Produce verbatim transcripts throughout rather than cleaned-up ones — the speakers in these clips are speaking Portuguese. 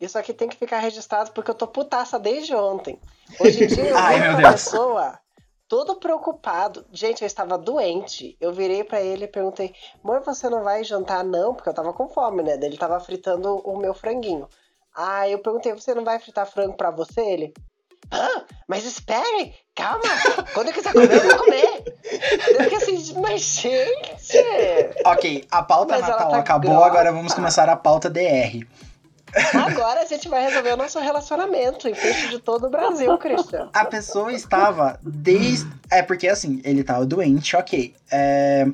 Isso aqui tem que ficar registrado porque eu tô putaça desde ontem. Hoje em dia eu Ai, vejo uma pessoa todo preocupado. Gente, eu estava doente. Eu virei pra ele e perguntei, amor, você não vai jantar não? Porque eu tava com fome, né? Ele tava fritando o meu franguinho. Aí eu perguntei, você não vai fritar frango pra você? Ele, ah, mas espere, calma, quando eu quiser comer, eu vou comer. Eu fiquei assim, mas gente... Ok, a pauta mas Natal tá acabou, grossa. Agora vamos começar a pauta D R. Agora a gente vai resolver o nosso relacionamento em frente de todo o Brasil, Christian. A pessoa estava desde... É, porque assim, ele estava doente, ok. É...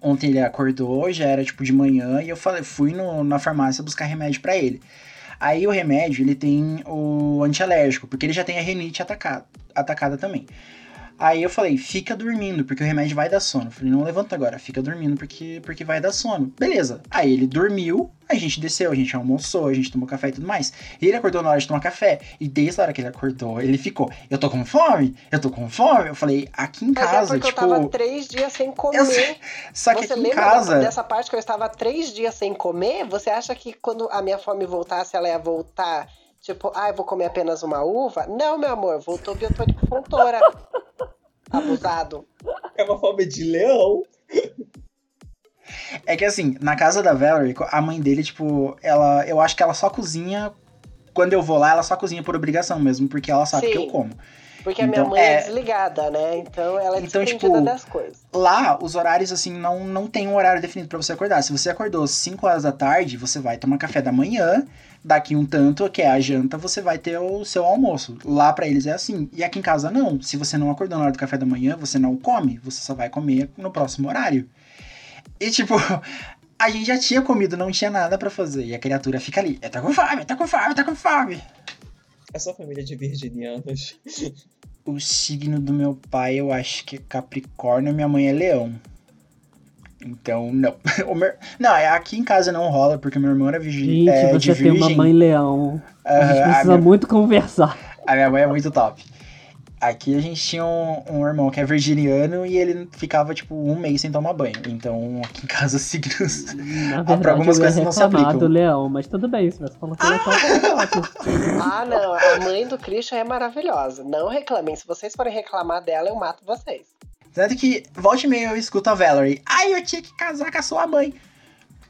Ontem ele acordou, já era tipo de manhã, e eu falei, fui no, na farmácia buscar remédio pra ele. Aí o remédio, ele tem o antialérgico, porque ele já tem a rinite atacada, atacada também. Aí eu falei, fica dormindo, porque o remédio vai dar sono. Eu falei, não levanta agora, fica dormindo, porque, porque vai dar sono. Beleza. Aí ele dormiu, a gente desceu, a gente almoçou, a gente tomou café e tudo mais. E ele acordou na hora de tomar café. E desde a hora que ele acordou, ele ficou, eu tô com fome, eu tô com fome. Eu falei, aqui em Mas casa, é tipo... eu tava três dias sem comer. Eu... Só que você aqui lembra em casa... dessa parte que eu estava três dias sem comer? Você acha que quando a minha fome voltasse, ela ia voltar... Tipo, ah, eu vou comer apenas uma uva? Não, meu amor, voltou biotônico Fontoura. Abusado. É uma fome de leão. É que assim, na casa da Valerie, a mãe dele, tipo, ela, eu acho que ela só cozinha, quando eu vou lá, ela só cozinha por obrigação mesmo, porque ela sabe Sim, que eu como. Porque então, a minha mãe é... é desligada, né? Então ela é então, desprendida tipo, das coisas. Lá, os horários, assim, não, não tem um horário definido pra você acordar. Se você acordou cinco horas da tarde, você vai tomar café da manhã. Daqui um tanto, que é a janta, você vai ter o seu almoço. Lá pra eles é assim. E aqui em casa não. Se você não acordou na hora do café da manhã, você não come. Você só vai comer no próximo horário. E tipo, a gente já tinha comido, não tinha nada pra fazer. E a criatura fica ali. Eu tô com fome, eu tô com fome, eu tô com fome. É só família de virginianos. O signo do meu pai eu acho que é Capricórnio, minha mãe é Leão. Então, não. Meu... Não, aqui em casa não rola, porque meu irmão era virgem. Gente, é, você de tem virgem. Uma mãe leão. Uh, a gente precisa a minha... muito conversar. A minha mãe é muito top. Aqui a gente tinha um, um irmão que é virginiano e ele ficava, tipo, um mês sem tomar banho. Então, aqui em casa, signos... Na verdade, pra algumas coisas não se aplicam. Do leão, mas tudo bem, se você falou que ele é Ah, não, a mãe do Christian é maravilhosa. Não reclamem. Se vocês forem reclamar dela, eu mato vocês. Tanto que, volta e meia, eu escuto a Valerie. Ai, eu tinha que casar com a sua mãe.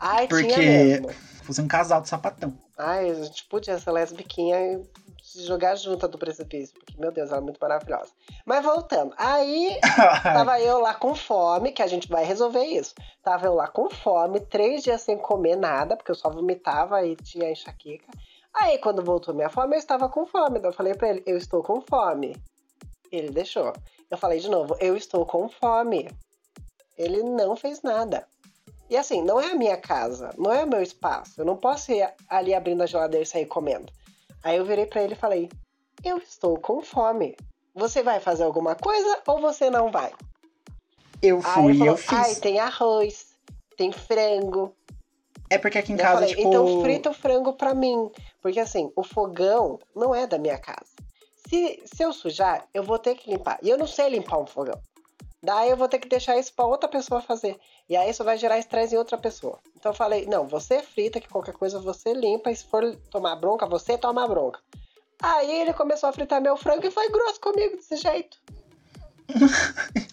Ai, porque tinha mesmo. Fosse um casal de sapatão. Ai, a gente podia ser lesbiquinha e se jogar junto do precipício. Porque, meu Deus, ela é muito maravilhosa. Mas voltando. Aí, tava eu lá com fome, que a gente vai resolver isso. Tava eu lá com fome, três dias sem comer nada, porque eu só vomitava e tinha enxaqueca. Aí, quando voltou minha fome, eu estava com fome. Então, eu falei pra ele, eu estou com fome. Ele deixou. Eu falei de novo, eu estou com fome. Ele não fez nada. E assim, não é a minha casa, não é o meu espaço. Eu não posso ir ali abrindo a geladeira e sair comendo. Aí eu virei pra ele e falei, eu estou com fome. Você vai fazer alguma coisa ou você não vai? Eu fui, falou, eu fiz. Ai, tem arroz, tem frango. É porque aqui em casa, falei, tipo... Então frita o frango pra mim. Porque assim, o fogão não é da minha casa. Se, se eu sujar, eu vou ter que limpar. E eu não sei limpar um fogão. Daí eu vou ter que deixar isso pra outra pessoa fazer. E aí isso vai gerar estresse em outra pessoa. Então eu falei, não, você frita, que qualquer coisa você limpa. E se for tomar bronca, você toma bronca. Aí ele começou a fritar meu frango e foi grosso comigo desse jeito.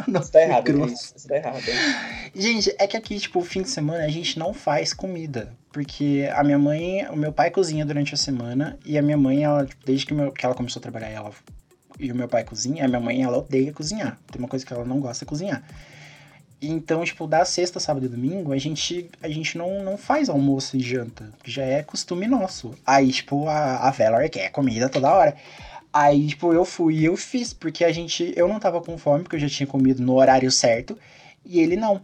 Não, isso tá errado, grosso. Isso tá errado. Hein? Gente, é que aqui, tipo, o fim de semana a gente não faz comida. Porque a minha mãe, o meu pai cozinha durante a semana. E a minha mãe, ela, desde que, meu, que ela começou a trabalhar ela, e o meu pai cozinha, a minha mãe, ela odeia cozinhar. Tem uma coisa que ela não gosta, é cozinhar. Então, tipo, da sexta, sábado e domingo, a gente, a gente não, não faz almoço e janta. Já é costume nosso. Aí, tipo, a, a Valerie quer comida toda hora. Aí, tipo, eu fui e eu fiz. Porque a gente, eu não tava com fome, porque eu já tinha comido no horário certo. E ele não.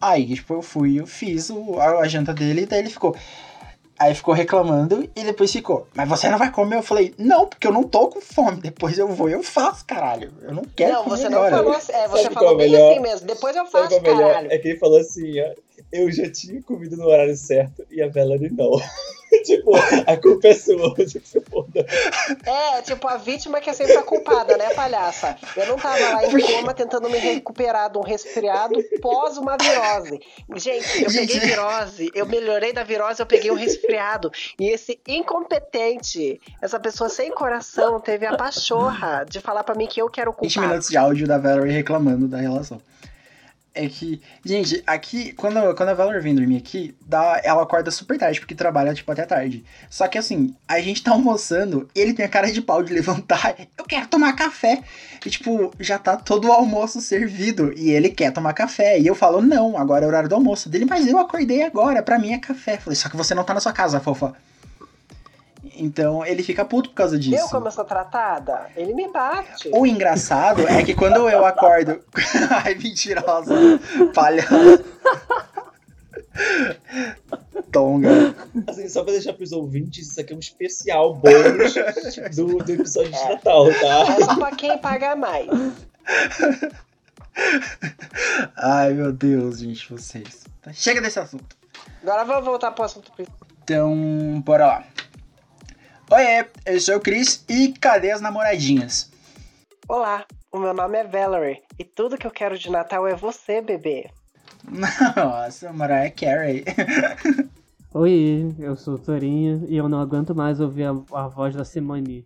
Aí, tipo, eu fui e eu fiz o, a, a janta dele, e daí ele ficou... Aí ficou reclamando, e depois ficou... Mas você não vai comer? Eu falei, não, porque eu não tô com fome. Depois eu vou e eu faço, caralho. Eu não quero não, comer você não agora. Falou assim, é, você sabe falou bem melhor? Assim mesmo. Depois eu faço, sabe caralho. É que ele falou assim, ó... Eu já tinha comido no horário certo, e a Valerie não. Tipo, a culpa é sua. É, tipo, a vítima que é sempre a culpada, né, palhaça? Eu não tava lá em coma tentando me recuperar de um resfriado pós uma virose. Gente, eu peguei virose, eu melhorei da virose, eu peguei um resfriado. E esse incompetente, essa pessoa sem coração, teve a pachorra de falar pra mim que eu quero culpar. vinte minutos de áudio da Valerie reclamando da relação. É que, gente, aqui, quando, quando a Valerie vem dormir aqui, dá, ela acorda super tarde, porque trabalha, tipo, até tarde. Só que, assim, a gente tá almoçando, ele tem a cara de pau de levantar, eu quero tomar café. E, tipo, já tá todo o almoço servido, e ele quer tomar café. E eu falo, não, agora é o horário do almoço dele, mas eu acordei agora, pra mim é café. Falei, só que você não tá na sua casa, fofa. Então, ele fica puto por causa disso. Eu, como eu sou tratada, ele me bate. O engraçado é que quando eu acordo... Ai, mentirosa. Palhaço. Tonga. Assim, só pra deixar pros ouvintes, isso aqui é um especial bônus do, do episódio de Natal, tá? É só pra quem paga mais. Ai, meu Deus, gente, vocês. Chega desse assunto. Agora vamos voltar pro assunto principal. Então, bora lá. Oiê, eu sou o Cris e cadê as namoradinhas? Olá, o meu nome é Valerie e tudo que eu quero de Natal é você, bebê. Nossa, Mariah Carey. Oi, eu sou o Torinha e eu não aguento mais ouvir a, a voz da Simone.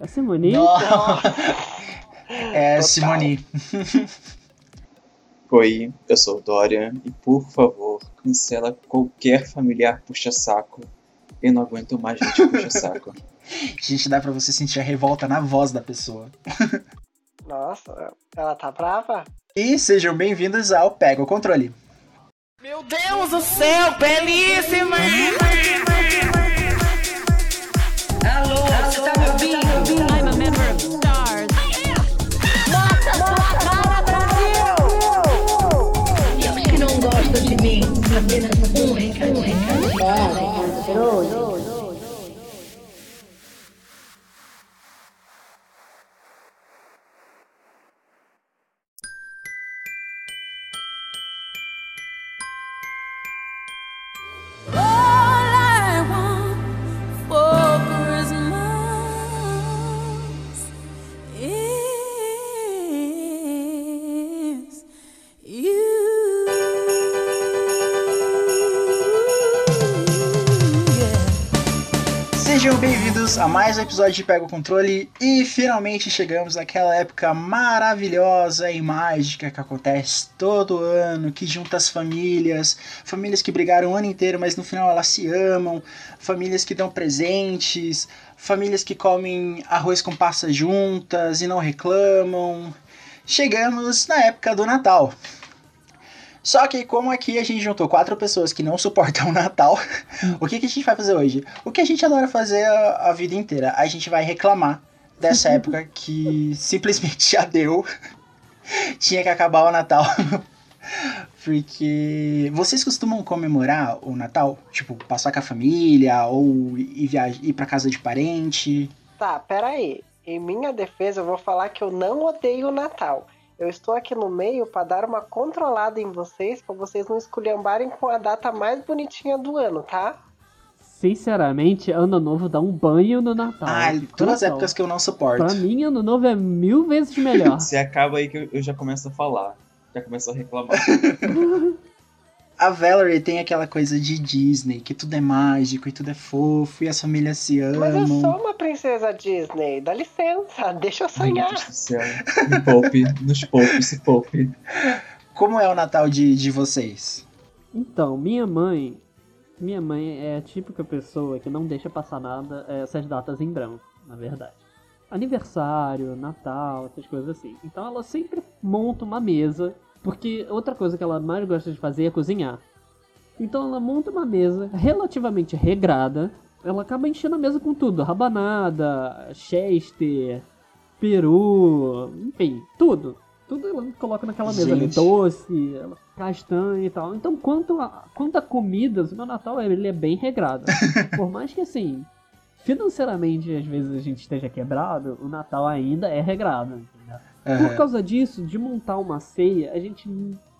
É Simone? Não. É Simone. Oi, eu sou o Dorian e por favor, cancela qualquer familiar puxa-saco. Eu não aguento mais gente puxa-saco. Gente, dá pra você sentir a revolta na voz da pessoa. Nossa, ela tá brava? E sejam bem-vindos ao Pega o Controle. Meu Deus do céu, belíssima! Alô, Alô, você tá me ouvindo? I'm a member of Stars. Bota sua cara, Brasil! E os que não gostam de mim, apenas um recadinho, um recadinho. No, no, no, no. A mais um episódio de Pega o Controle e finalmente chegamos naquela época maravilhosa e mágica que acontece todo ano, que junta as famílias, famílias que brigaram o ano inteiro, mas no final elas se amam, famílias que dão presentes, famílias que comem arroz com passa juntas e não reclamam. Chegamos na época do Natal. Só que como aqui a gente juntou quatro pessoas que não suportam o Natal, o que, que a gente vai fazer hoje? O que a gente adora fazer a, a vida inteira? A gente vai reclamar dessa época que simplesmente já deu. Tinha que acabar o Natal. Porque vocês costumam comemorar o Natal? Tipo, passar com a família ou ir, viajar, ir pra casa de parente? Tá, peraí. Em minha defesa eu vou falar que eu não odeio o Natal. Eu estou aqui no meio para dar uma controlada em vocês, para vocês não esculhambarem com a data mais bonitinha do ano, tá? Sinceramente, ano novo dá um banho no Natal. Ah, duas Natal. Épocas que eu não suporto. Pra mim, ano novo é mil vezes melhor. Você acaba aí que eu já começo a falar, já começo a reclamar. A Valerie tem aquela coisa de Disney, que tudo é mágico e tudo é fofo e as famílias se amam. Mas eu sou uma princesa Disney, dá licença, deixa eu sonhar. Ai, meu Deus do céu. Me poupe, nos poupe, se poupe. Como é o Natal de, de vocês? Então, minha mãe, minha mãe é a típica pessoa que não deixa passar nada essas datas em branco, na verdade. Aniversário, Natal, essas coisas assim. Então ela sempre monta uma mesa. Porque outra coisa que ela mais gosta de fazer é cozinhar. Então ela monta uma mesa relativamente regrada. Ela acaba enchendo a mesa com tudo. Rabanada, chester, peru, enfim, tudo. Tudo ela coloca naquela mesa. Gente. Ali, doce, castanha e tal. Então quanto a, quanto a comidas, o meu Natal ele é bem regrado. Por mais que assim, financeiramente às vezes a gente esteja quebrado, o Natal ainda é regrado, entendeu? Uhum. Por causa disso, de montar uma ceia, a gente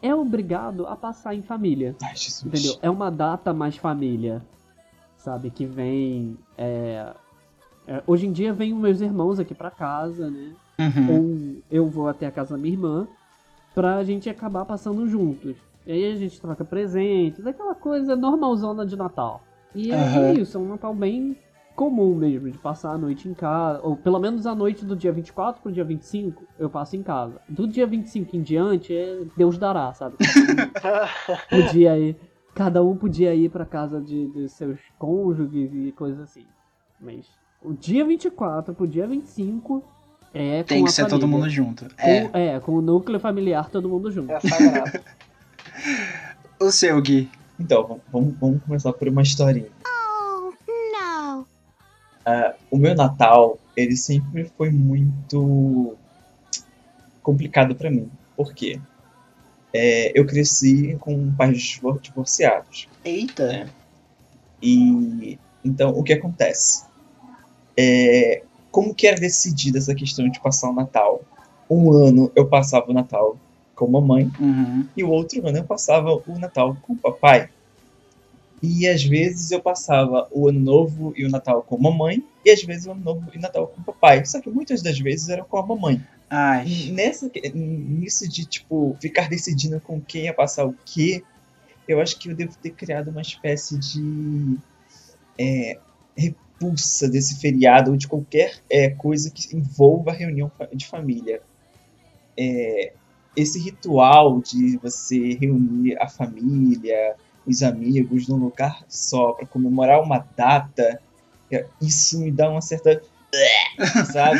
é obrigado a passar em família. Ai, Jesus. Entendeu? É uma data mais família. sabe? Que vem... É... É, hoje em dia vem os meus irmãos aqui pra casa, né? Uhum. Ou eu vou até a casa da minha irmã pra gente acabar passando juntos. E aí a gente troca presentes, aquela coisa normalzona de Natal. E é uhum. isso, é um Natal bem comum mesmo, de passar a noite em casa. Ou pelo menos a noite do dia vinte e quatro pro dia vinte e cinco, eu passo em casa. Do dia vinte e cinco em diante, é Deus dará, sabe? Podia aí, cada um podia ir pra casa de, de seus cônjuges e coisas assim. Mas... O dia vinte e quatro pro dia vinte e cinco é com Tem que a ser família. Todo mundo junto. É. Com, é, com o núcleo familiar, todo mundo junto. É sagrado. O seu, Gui. Então, vamos, vamos começar por uma historinha. Oh, não. Uh, o meu Natal, ele sempre foi muito complicado pra mim. Por quê? É, eu cresci com pais divorciados. Eita. Né? E, então, o que acontece? É, como que era decidida essa questão de passar o Natal? Um ano eu passava o Natal com a mamãe, uhum. e o outro ano eu passava o Natal com o papai. E às vezes eu passava o Ano Novo e o Natal com a mamãe, e às vezes o Ano Novo e o Natal com o papai. Só que muitas das vezes era com a mamãe. Ai. Nessa, nisso de tipo ficar decidindo com quem ia passar o quê, eu acho que eu devo ter criado uma espécie de... É, pulsa desse feriado ou de qualquer é, coisa que envolva a reunião de família. É, esse ritual de você reunir a família, os amigos num lugar só para comemorar uma data, isso me dá uma certa... sabe?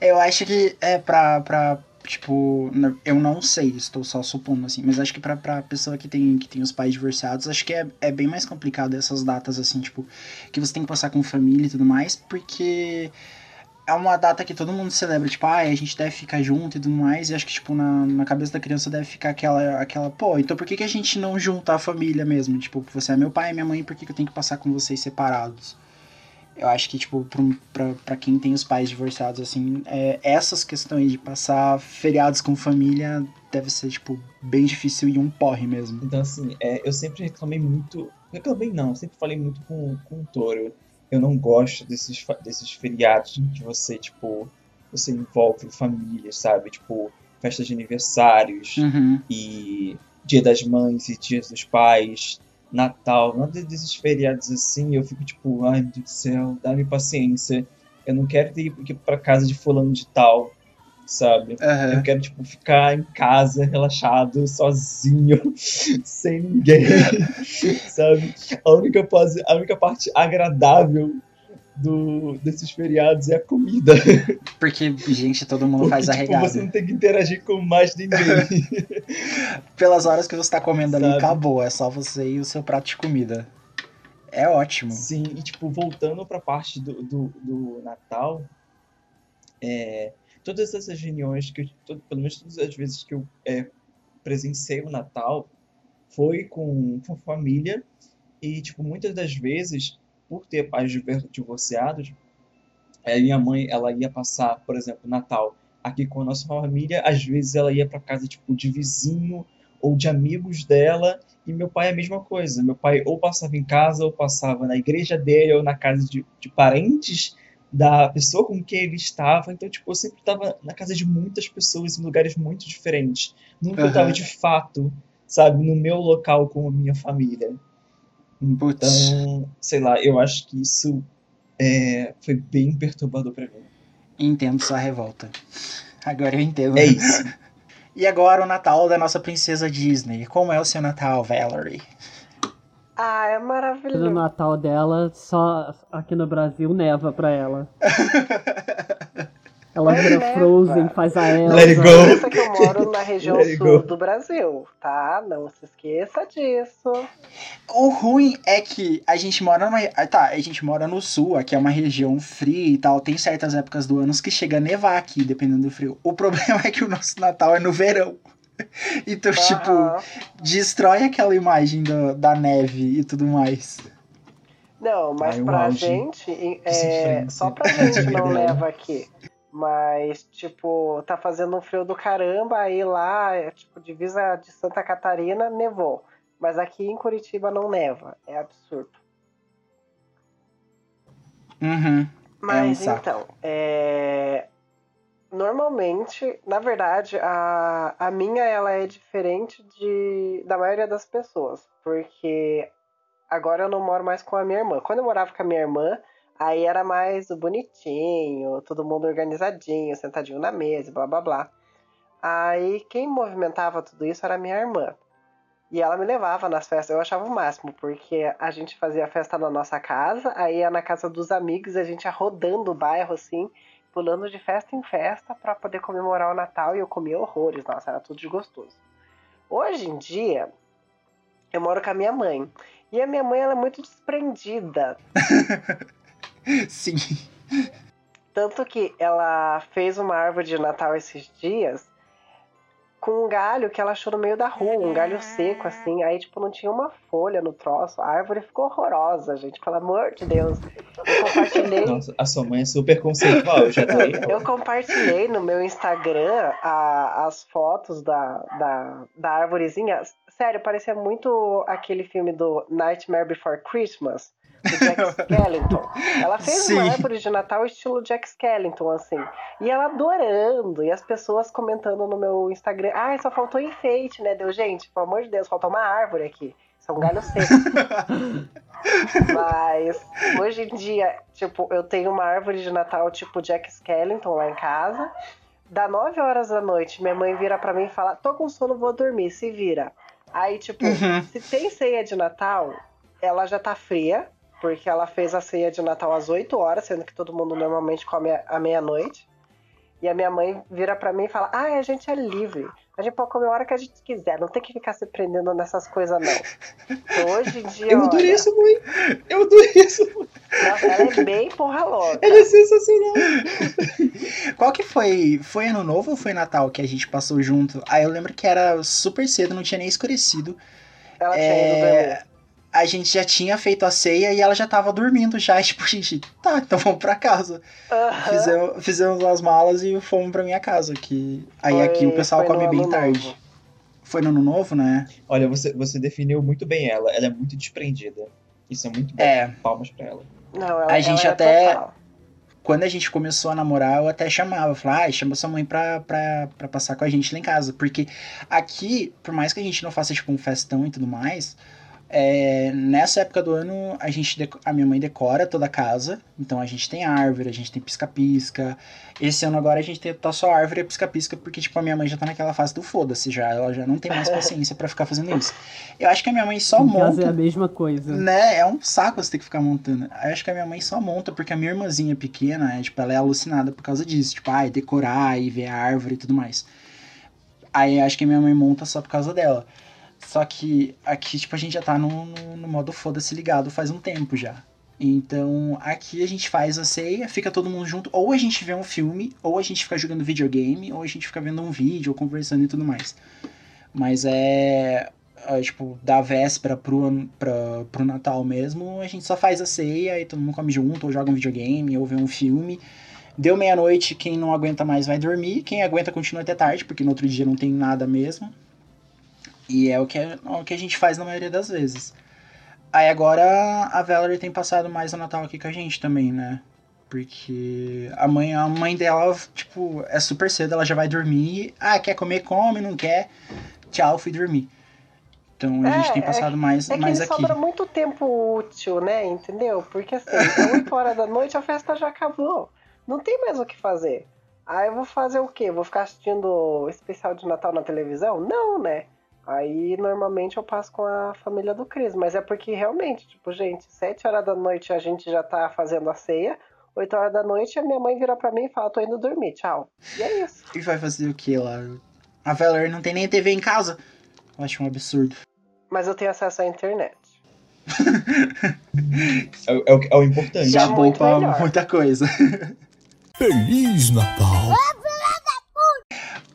Eu acho que é pra, pra, tipo, eu não sei, estou só supondo assim, mas acho que pra, pra pessoa que tem, que tem os pais divorciados, acho que é, é bem mais complicado essas datas assim, tipo, que você tem que passar com família e tudo mais, porque é uma data que todo mundo celebra, tipo, ah, a gente deve ficar junto e tudo mais, e acho que, tipo, na, na cabeça da criança deve ficar aquela, aquela, pô, então por que que a gente não junta a família mesmo? Tipo, você é meu pai e minha mãe, por que que eu tenho que passar com vocês separados? Eu acho que, tipo, pra, pra quem tem os pais divorciados, assim, é, essas questões de passar feriados com família deve ser, tipo, bem difícil e um porre mesmo. Então, assim, é, eu sempre reclamei muito... Reclamei não, sempre falei muito com, com o Toro. Eu não gosto desses, desses feriados que você, tipo, você envolve família, sabe? Tipo, festas de aniversários, uhum. e Dia das Mães e Dia dos Pais... Natal, nada desses feriados assim, eu fico tipo, ai meu Deus do céu, dá-me paciência, eu não quero ter que ir pra casa de fulano de tal, sabe? Uhum. Eu quero, tipo, ficar em casa, relaxado, sozinho, sem ninguém, sabe? A única, pose, a única parte agradável do, desses feriados é a comida. Porque, gente, todo mundo Porque, faz tipo, arregado. Você não tem que interagir com mais ninguém. Pelas horas que você tá comendo, sabe? Ali, acabou. É só você e o seu prato de comida. É ótimo. Sim, e tipo, voltando pra parte do, do, do Natal, é, todas essas reuniões, que eu, todo, pelo menos todas as vezes que eu é, presenciei o Natal, foi com, com família. E, tipo, muitas das vezes... por ter pais divorciados, a minha mãe, ela ia passar, por exemplo, Natal aqui com a nossa família, às vezes ela ia para casa tipo de vizinho ou de amigos dela, e meu pai é a mesma coisa, meu pai ou passava em casa, ou passava na igreja dele, ou na casa de, de parentes da pessoa com quem ele estava, então tipo, eu sempre estava na casa de muitas pessoas, em lugares muito diferentes, nunca uhum. eu estava de fato, sabe, no meu local com a minha família. Então, sei lá, eu acho que isso é, foi bem perturbador pra mim. Entendo sua revolta. Agora eu entendo. É isso. E agora o Natal da nossa princesa Disney. Como é o seu Natal, Valerie? Ah, é maravilhoso. O Natal dela, só aqui no Brasil, neva pra ela. Ela vira Frozen, faz a Elsa. Let it go. Pensa que eu moro na região sul do Brasil, tá? Não se esqueça disso. O ruim é que a gente mora numa... Tá, a gente mora no sul, aqui é uma região fria e tal. Tem certas épocas do ano que chega a nevar aqui, dependendo do frio. O problema é que o nosso Natal é no verão. Então, uhum. tipo, destrói aquela imagem do, da neve e tudo mais. Não, mas Ai, pra gente... É, só pra gente não neva aqui. Mas, tipo, tá fazendo um frio do caramba, aí lá, tipo, divisa de Santa Catarina, nevou. Mas aqui em Curitiba não neva, é absurdo. Uhum. Mas é um então, é... normalmente, na verdade, a, a minha ela é diferente de, da maioria das pessoas, porque agora eu não moro mais com a minha irmã. Quando eu morava com a minha irmã, aí era mais bonitinho, todo mundo organizadinho, sentadinho na mesa, blá blá blá. Aí quem movimentava tudo isso era a minha irmã. E ela me levava nas festas, eu achava o máximo, porque a gente fazia festa na nossa casa, aí ia na casa dos amigos, a gente ia rodando o bairro, assim, pulando de festa em festa pra poder comemorar o Natal, e eu comia horrores, nossa, era tudo de gostoso. Hoje em dia, eu moro com a minha mãe, e a minha mãe, ela é muito desprendida. Sim. Tanto que ela fez uma árvore de Natal esses dias, com um galho que ela achou no meio da rua, um galho seco, assim. Aí, tipo, não tinha uma folha no troço. A árvore ficou horrorosa, gente. Pelo amor de Deus. Eu compartilhei... Nossa, a sua mãe é super conceitual, eu já dei. Eu compartilhei no meu Instagram a, as fotos da, da, da árvorezinha. Sério, parecia muito aquele filme do Nightmare Before Christmas, do Jack Skellington. Ela fez Sim. uma árvore de Natal estilo Jack Skellington, assim. E ela adorando, e as pessoas comentando no meu Instagram, ah, só faltou enfeite, né? Deu, gente, pelo amor de Deus, faltou uma árvore aqui. Isso é um galho seco. Mas, hoje em dia, tipo, eu tenho uma árvore de Natal tipo Jack Skellington lá em casa. Dá nove horas da noite, minha mãe vira pra mim e fala, tô com sono, vou dormir, se vira. Aí, tipo, uhum. se tem ceia de Natal, ela já tá fria, porque ela fez a ceia de Natal às oito horas, sendo que todo mundo normalmente come à meia-noite. E a minha mãe vira pra mim e fala, ah, a gente é livre, a gente pode comer a hora que a gente quiser, não tem que ficar se prendendo nessas coisas, não. Então, hoje em dia, Eu olha, adorei isso, mãe! Eu adorei isso, mãe! Nossa, ela é bem porra louca. Ela é sensacional! Qual que foi? Foi ano novo ou foi Natal que a gente passou junto? Aí eu lembro que era super cedo, não tinha nem escurecido. Ela é... tinha ido dormir. A gente já tinha feito a ceia e ela já tava dormindo já. Tipo, gente, tá, então vamos pra casa. Uhum. Fizemos, fizemos as malas e fomos pra minha casa. Que... Aí foi, aqui o pessoal come bem tarde. Novo. Foi no ano novo, né? Olha, você, você definiu muito bem ela. Ela é muito desprendida. Isso é muito bom. É. Palmas pra ela. Não, ela, a gente ela até... Total. Quando a gente começou a namorar, eu até chamava. Eu falava, ah, chama sua mãe pra, pra, pra passar com a gente lá em casa. Porque aqui, por mais que a gente não faça tipo um festão e tudo mais... É, nessa época do ano, a, gente, a minha mãe decora toda a casa, então a gente tem árvore, a gente tem pisca-pisca. Esse ano agora a gente tem, tá só árvore e pisca-pisca, porque tipo, a minha mãe já tá naquela fase do foda-se já, ela já não tem mais paciência pra ficar fazendo isso. Eu acho que a minha mãe só monta... Mas é a mesma coisa. Né, é um saco você ter que ficar montando. Eu acho que a minha mãe só monta, porque a minha irmãzinha pequena, é, tipo, ela é alucinada por causa disso, tipo, ai, ah, é decorar e ver a árvore e tudo mais. Aí eu acho que a minha mãe monta só por causa dela. Só que aqui, tipo, a gente já tá no, no, no modo foda-se ligado faz um tempo já. Então, aqui a gente faz a ceia, fica todo mundo junto. Ou a gente vê um filme, ou a gente fica jogando videogame, ou a gente fica vendo um vídeo, ou conversando e tudo mais. Mas é, é tipo, da véspera pro, pra, pro Natal mesmo, a gente só faz a ceia e todo mundo come junto, ou joga um videogame, ou vê um filme. Deu meia-noite, quem não aguenta mais vai dormir, quem aguenta continua até tarde, porque no outro dia não tem nada mesmo. E é o que, é o que a gente faz na maioria das vezes. Aí agora a Valerie tem passado mais o Natal aqui com a gente também, né? Porque a mãe, a mãe dela, tipo, é super cedo, ela já vai dormir. Ah, quer comer, come, não quer. Tchau, fui dormir. Então a é, gente tem passado é, mais, é mais aqui. É que sobra muito tempo útil, né? Entendeu? Porque assim, às oito horas da noite a festa já acabou. Não tem mais o que fazer. Aí eu vou fazer o quê? Vou ficar assistindo especial de Natal na televisão? Não, né? Aí, normalmente, eu passo com a família do Cris. Mas é porque, realmente, tipo, gente, sete horas da noite a gente já tá fazendo a ceia. oito horas da noite a minha mãe vira pra mim e fala, tô indo dormir, tchau. E é isso. E vai fazer o que lá? A Valerie não tem nem tê vê em casa? Eu acho um absurdo. Mas eu tenho acesso à internet. é, o, é, o, é o importante. Já é poupa muita coisa. Feliz Natal!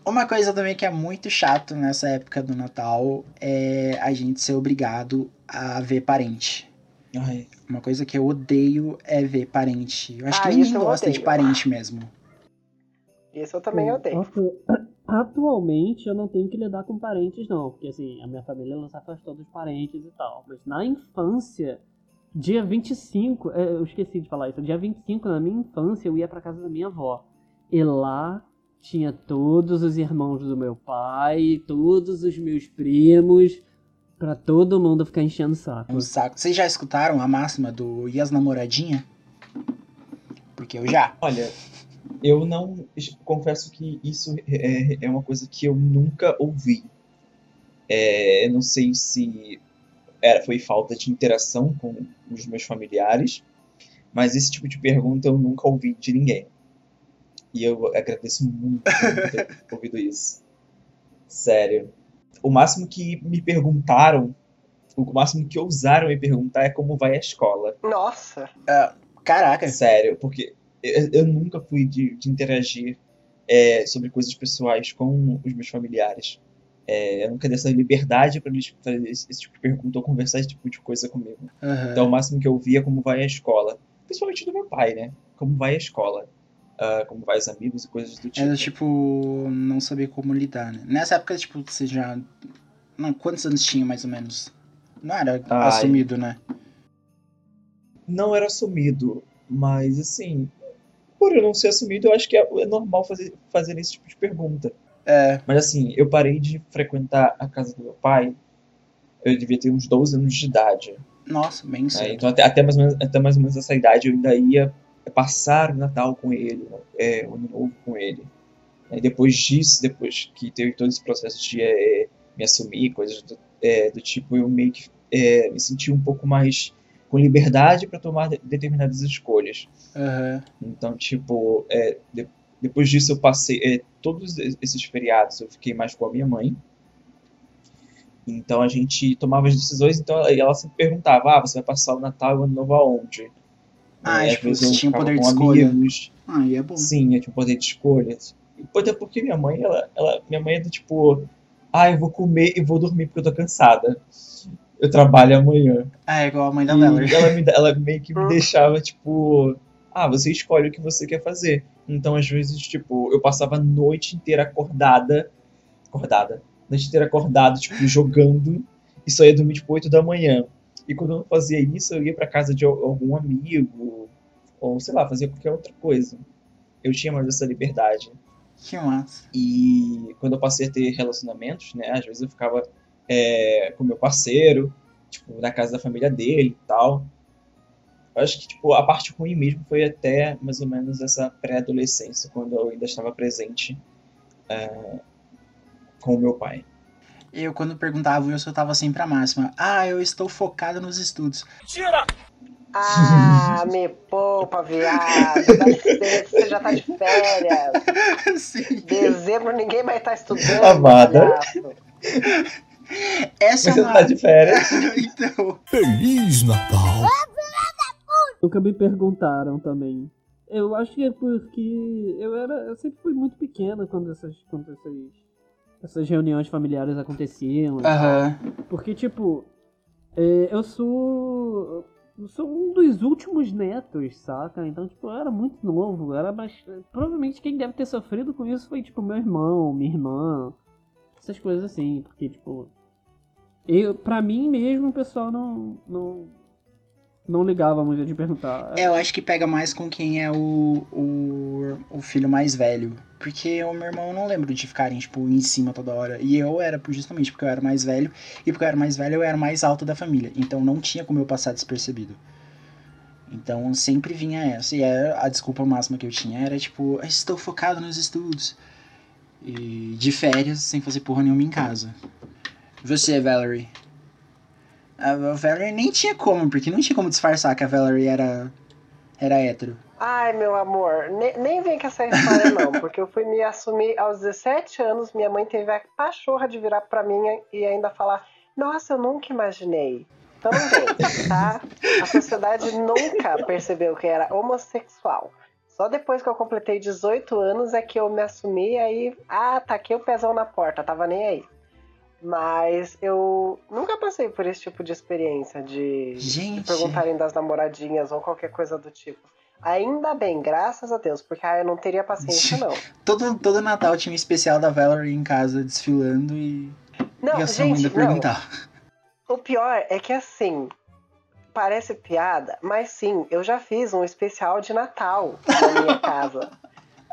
Uma coisa também que é muito chato nessa época do Natal é a gente ser obrigado a ver parente. Ai. Uma coisa que eu odeio é ver parente. Eu acho ah, que ninguém gosta odeio. de parente mesmo. Isso eu também odeio. Nossa, atualmente eu não tenho que lidar com parentes não, porque assim, a minha família ela se afastou dos parentes e tal. Mas na infância Dia vinte e cinco, eu esqueci de falar isso, dia vinte e cinco, na minha infância, eu ia pra casa da minha avó. E lá tinha todos os irmãos do meu pai, todos os meus primos, pra todo mundo ficar enchendo o saco. É um saco. Vocês já escutaram a máxima do "e as namoradinha"? Porque eu já. Olha, eu não... Confesso que isso é, é uma coisa que eu nunca ouvi. É, eu não sei se... Era, foi falta de interação com os meus familiares, mas esse tipo de pergunta eu nunca ouvi de ninguém. E eu agradeço muito por ter ouvido isso. Sério. O máximo que me perguntaram, o máximo que ousaram me perguntar é como vai a escola. Nossa! Uh, caraca! Sério, porque eu, eu nunca fui de, de interagir é, sobre coisas pessoais com os meus familiares. É, eu nunca dei essa liberdade pra eles fazer esse, esse tipo de pergunta ou conversar esse tipo de coisa comigo. Uhum. Então, o máximo que eu via é como vai a escola. Principalmente do meu pai, né? Como vai a escola. Uh, como vai os amigos e coisas do tipo. Era, tipo, não saber como lidar, né? Nessa época, tipo, você já... Não, quantos anos tinha, mais ou menos? Não era Ai. assumido, né? Não era assumido, mas, assim... Por eu não ser assumido, eu acho que é, é normal fazer, fazer esse tipo de pergunta. É. Mas assim, eu parei de frequentar a casa do meu pai. Eu devia ter uns doze anos de idade. Nossa, bem cedo. É, então até, até, mais ou menos, até mais ou menos essa idade eu ainda ia passar o Natal com ele, é, o Ano Novo com ele. E depois disso, depois que teve todo esse processo de é, me assumir, coisas do, é, do tipo, eu meio que é, me senti um pouco mais com liberdade para tomar de, determinadas escolhas. Uhum. Então, tipo, é, de, depois disso eu passei... É, todos esses feriados eu fiquei mais com a minha mãe. Então a gente tomava as decisões, então ela sempre perguntava: ah, você vai passar o Natal e o Ano Novo aonde? Ah, é, tipo, você tinha um poder de escolha. Amigos. Ah, e é bom. Sim, eu tinha um poder de escolha. Até porque minha mãe, ela, ela, minha mãe é do tipo: ah, eu vou comer e vou dormir porque eu tô cansada. Eu trabalho amanhã. Ah, é igual a mãe da Mela. Ela, me, ela meio que me deixava, tipo... Ah, você escolhe o que você quer fazer. Então, às vezes, tipo, eu passava a noite inteira acordada. Acordada. A noite inteira acordada, tipo, jogando. E só ia dormir, tipo, oito da manhã. E quando eu não fazia isso, eu ia pra casa de algum amigo. Ou, sei lá, fazia qualquer outra coisa. Eu tinha mais essa liberdade. Que massa. E quando eu passei a ter relacionamentos, né? Às vezes eu ficava é, com meu parceiro. Tipo, na casa da família dele e tal. Eu acho que tipo, a parte ruim mesmo foi até mais ou menos essa pré-adolescência, quando eu ainda estava presente uh, com o meu pai. Eu, quando perguntava, eu soltava sempre a máxima: ah, eu estou focado nos estudos. Tira! Ah, me poupa, viado. Dá licença, você já tá de férias. Sim. Dezembro ninguém vai estar estudando. Amada. Essa Mas é uma... Você tá de férias. Então... Feliz Natal. Nunca me perguntaram também. Eu acho que é porque eu era, eu sempre fui muito pequena quando essas, quando essas, essas reuniões familiares aconteciam. Uhum. Porque, tipo, é, eu sou, eu sou um dos últimos netos, saca? Então, tipo, eu era muito novo. Eu era bastante... Provavelmente quem deve ter sofrido com isso foi, tipo, meu irmão, minha irmã, essas coisas assim. Porque, tipo, eu, pra mim mesmo, o pessoal não... não Não ligava muito de perguntar. É, eu acho que pega mais com quem é o, o, o filho mais velho. Porque o meu irmão, eu não lembro de ficarem, tipo, em cima toda hora. E eu era justamente porque eu era mais velho. E porque eu era mais velho, eu era mais alto da família. Então não tinha como eu passar despercebido. Então sempre vinha essa. E era a desculpa máxima que eu tinha era, tipo, estou focado nos estudos. E de férias, sem fazer porra nenhuma em casa. Você, Valerie... A Valerie nem tinha como, porque não tinha como disfarçar que a Valerie era, era hétero. Ai, meu amor, ne- nem vem com essa história não, porque eu fui me assumir aos dezessete anos, minha mãe teve a pachorra de virar pra mim e ainda falar: nossa, eu nunca imaginei. Então vem, tá? A sociedade nunca percebeu que era homossexual. Só depois que eu completei dezoito anos é que eu me assumi, aí, ah, taquei o pezão na porta, tava nem aí. Mas eu nunca passei por esse tipo de experiência de, de perguntarem das namoradinhas ou qualquer coisa do tipo. Ainda bem, graças a Deus, porque ah, eu não teria paciência, não. todo, todo Natal tinha um especial da Valerie em casa desfilando e, não, e a sua mãe ainda perguntava. O pior é que assim, Parece piada, mas sim, eu já fiz um especial de Natal na minha casa.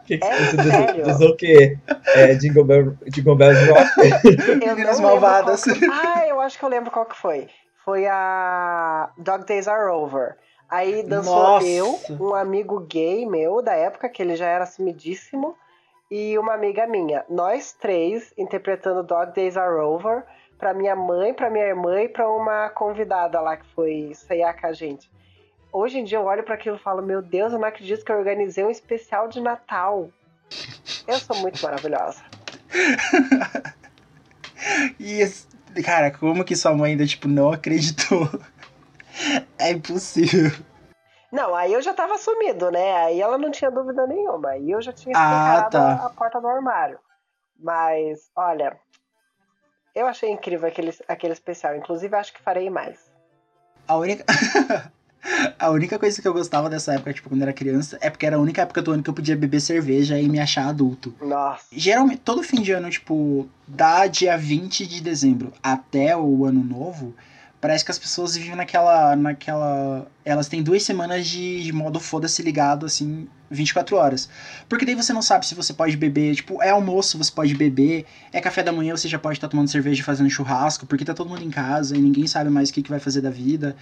Que que é sério? Diz o quê? É Jingle Bell, Jingle Bell Rock? Meninas Malvadas. Que... Ah, eu acho que eu lembro qual que foi. Foi a Dog Days Are Over. Aí dançou Nossa. eu, um amigo gay meu da época, que ele já era sumidíssimo, e uma amiga minha. Nós três interpretando Dog Days Are Over pra minha mãe, pra minha irmã e pra uma convidada lá que foi ceiar com a gente. Hoje em dia eu olho pra aquilo e falo, meu Deus, eu não acredito que eu organizei um especial de Natal. Eu sou muito maravilhosa. E, cara, como que sua mãe ainda, tipo, não acreditou? É impossível. Não, aí eu já tava sumido, né? Aí ela não tinha dúvida nenhuma. Aí eu já tinha ah, escutado tá. a porta do armário. Mas, olha... Eu achei incrível aquele, aquele especial. Inclusive, acho que farei mais. A única... a única coisa que eu gostava dessa época, tipo, quando eu era criança, é porque era a única época do ano que eu podia beber cerveja e me achar adulto. Nossa. Geralmente, todo fim de ano, tipo, da dia vinte de dezembro até o ano novo... Parece que as pessoas vivem naquela... naquela elas têm duas semanas de, de modo foda-se ligado, assim, vinte e quatro horas. Porque daí você não sabe se você pode beber, tipo, é almoço, você pode beber, é café da manhã, você já pode estar tá tomando cerveja e fazendo churrasco, porque tá todo mundo em casa e ninguém sabe mais o que, que vai fazer da vida.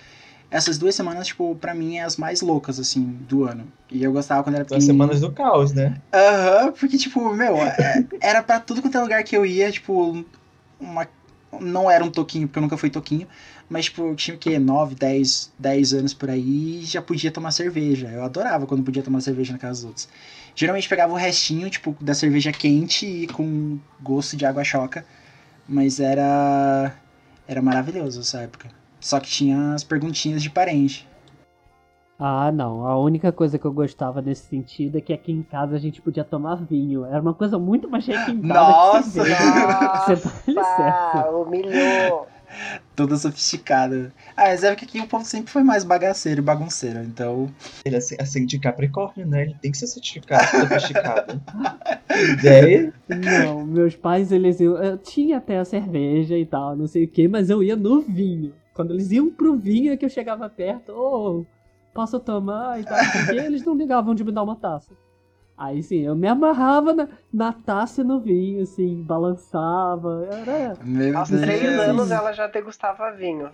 Essas duas semanas, tipo, pra mim, é as mais loucas, assim, do ano. E eu gostava quando era pequeno. As semanas do caos, né? Aham, uhum, porque, tipo, meu, era pra tudo quanto é lugar que eu ia, tipo, uma... Não era um toquinho, porque eu nunca fui toquinho. Mas, tipo, eu tinha o quê? nove, dez anos por aí e já podia tomar cerveja. Eu adorava quando podia tomar cerveja na casa dos outros. Geralmente pegava o restinho, tipo, da cerveja quente e com gosto de água choca. Mas era... Era maravilhoso essa época. Só que tinha as perguntinhas de parente. Ah, não. A única coisa que eu gostava nesse sentido é que aqui em casa a gente podia tomar vinho. Era uma coisa muito mais cheia que em casa. Nossa! Que você nossa! Tá humilhou! Toda sofisticada. Ah, mas é porque aqui o povo sempre foi mais bagaceiro e bagunceiro, então... Ele é assim de Capricórnio, né? Ele tem que ser sofisticado, sofisticado. E aí? Não, meus pais, eles iam... Eu tinha até a cerveja e tal, não sei o quê, mas eu ia no vinho. Quando eles iam pro vinho é que eu chegava perto, ô... Oh, posso tomar e tal, porque eles não ligavam de me dar uma taça. Aí sim, eu me amarrava na, na taça e no vinho, assim, balançava. Era... Meu Aos Deus. três anos ela já degustava vinho.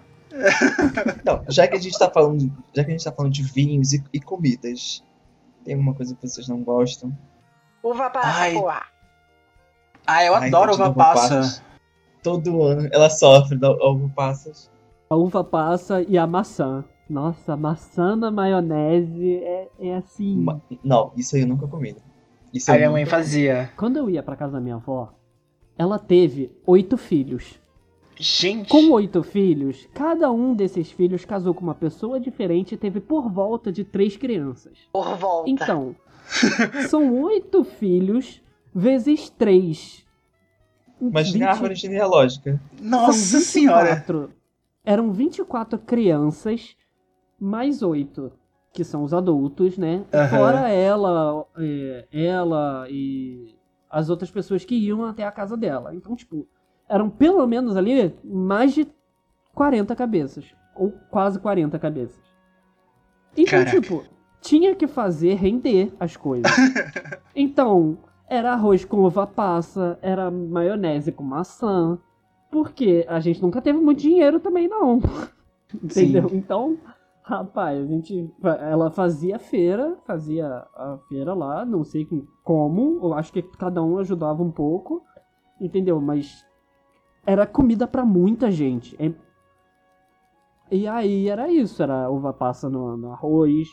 Não, já que a gente tá falando, já que a gente tá falando de vinhos e, e comidas, tem alguma coisa que vocês não gostam? Uva passa, porra! Ah, eu Ai, adoro uva passa. Todo ano ela sofre da uva passa. A uva passa e a maçã. Nossa, maçã na maionese é, é assim... Ma- não, isso aí eu nunca comi. Isso aí a minha nunca... mãe fazia. Quando eu ia pra casa da minha avó, ela teve oito filhos. Gente! Com oito filhos, cada um desses filhos casou com uma pessoa diferente e teve por volta de três crianças. Por volta. Então, são oito filhos vezes três. Imagina a árvore genealógica. Nossa senhora! Eram vinte e quatro crianças... Mais oito, que são os adultos, né? Uhum. Fora ela, é, ela e as outras pessoas que iam até a casa dela. Então, tipo, eram pelo menos ali mais de quarenta cabeças. Ou quase quarenta cabeças. Então, Caraca. tipo, tinha que fazer render as coisas. Então, era arroz com uva passa, era maionese com maçã. Porque a gente nunca teve muito dinheiro também, não. Entendeu? Sim. Então... Rapaz, a gente, ela fazia feira, fazia a feira lá, não sei como, eu acho que cada um ajudava um pouco, entendeu? Mas era comida pra muita gente. E aí era isso, era uva passa no, no arroz,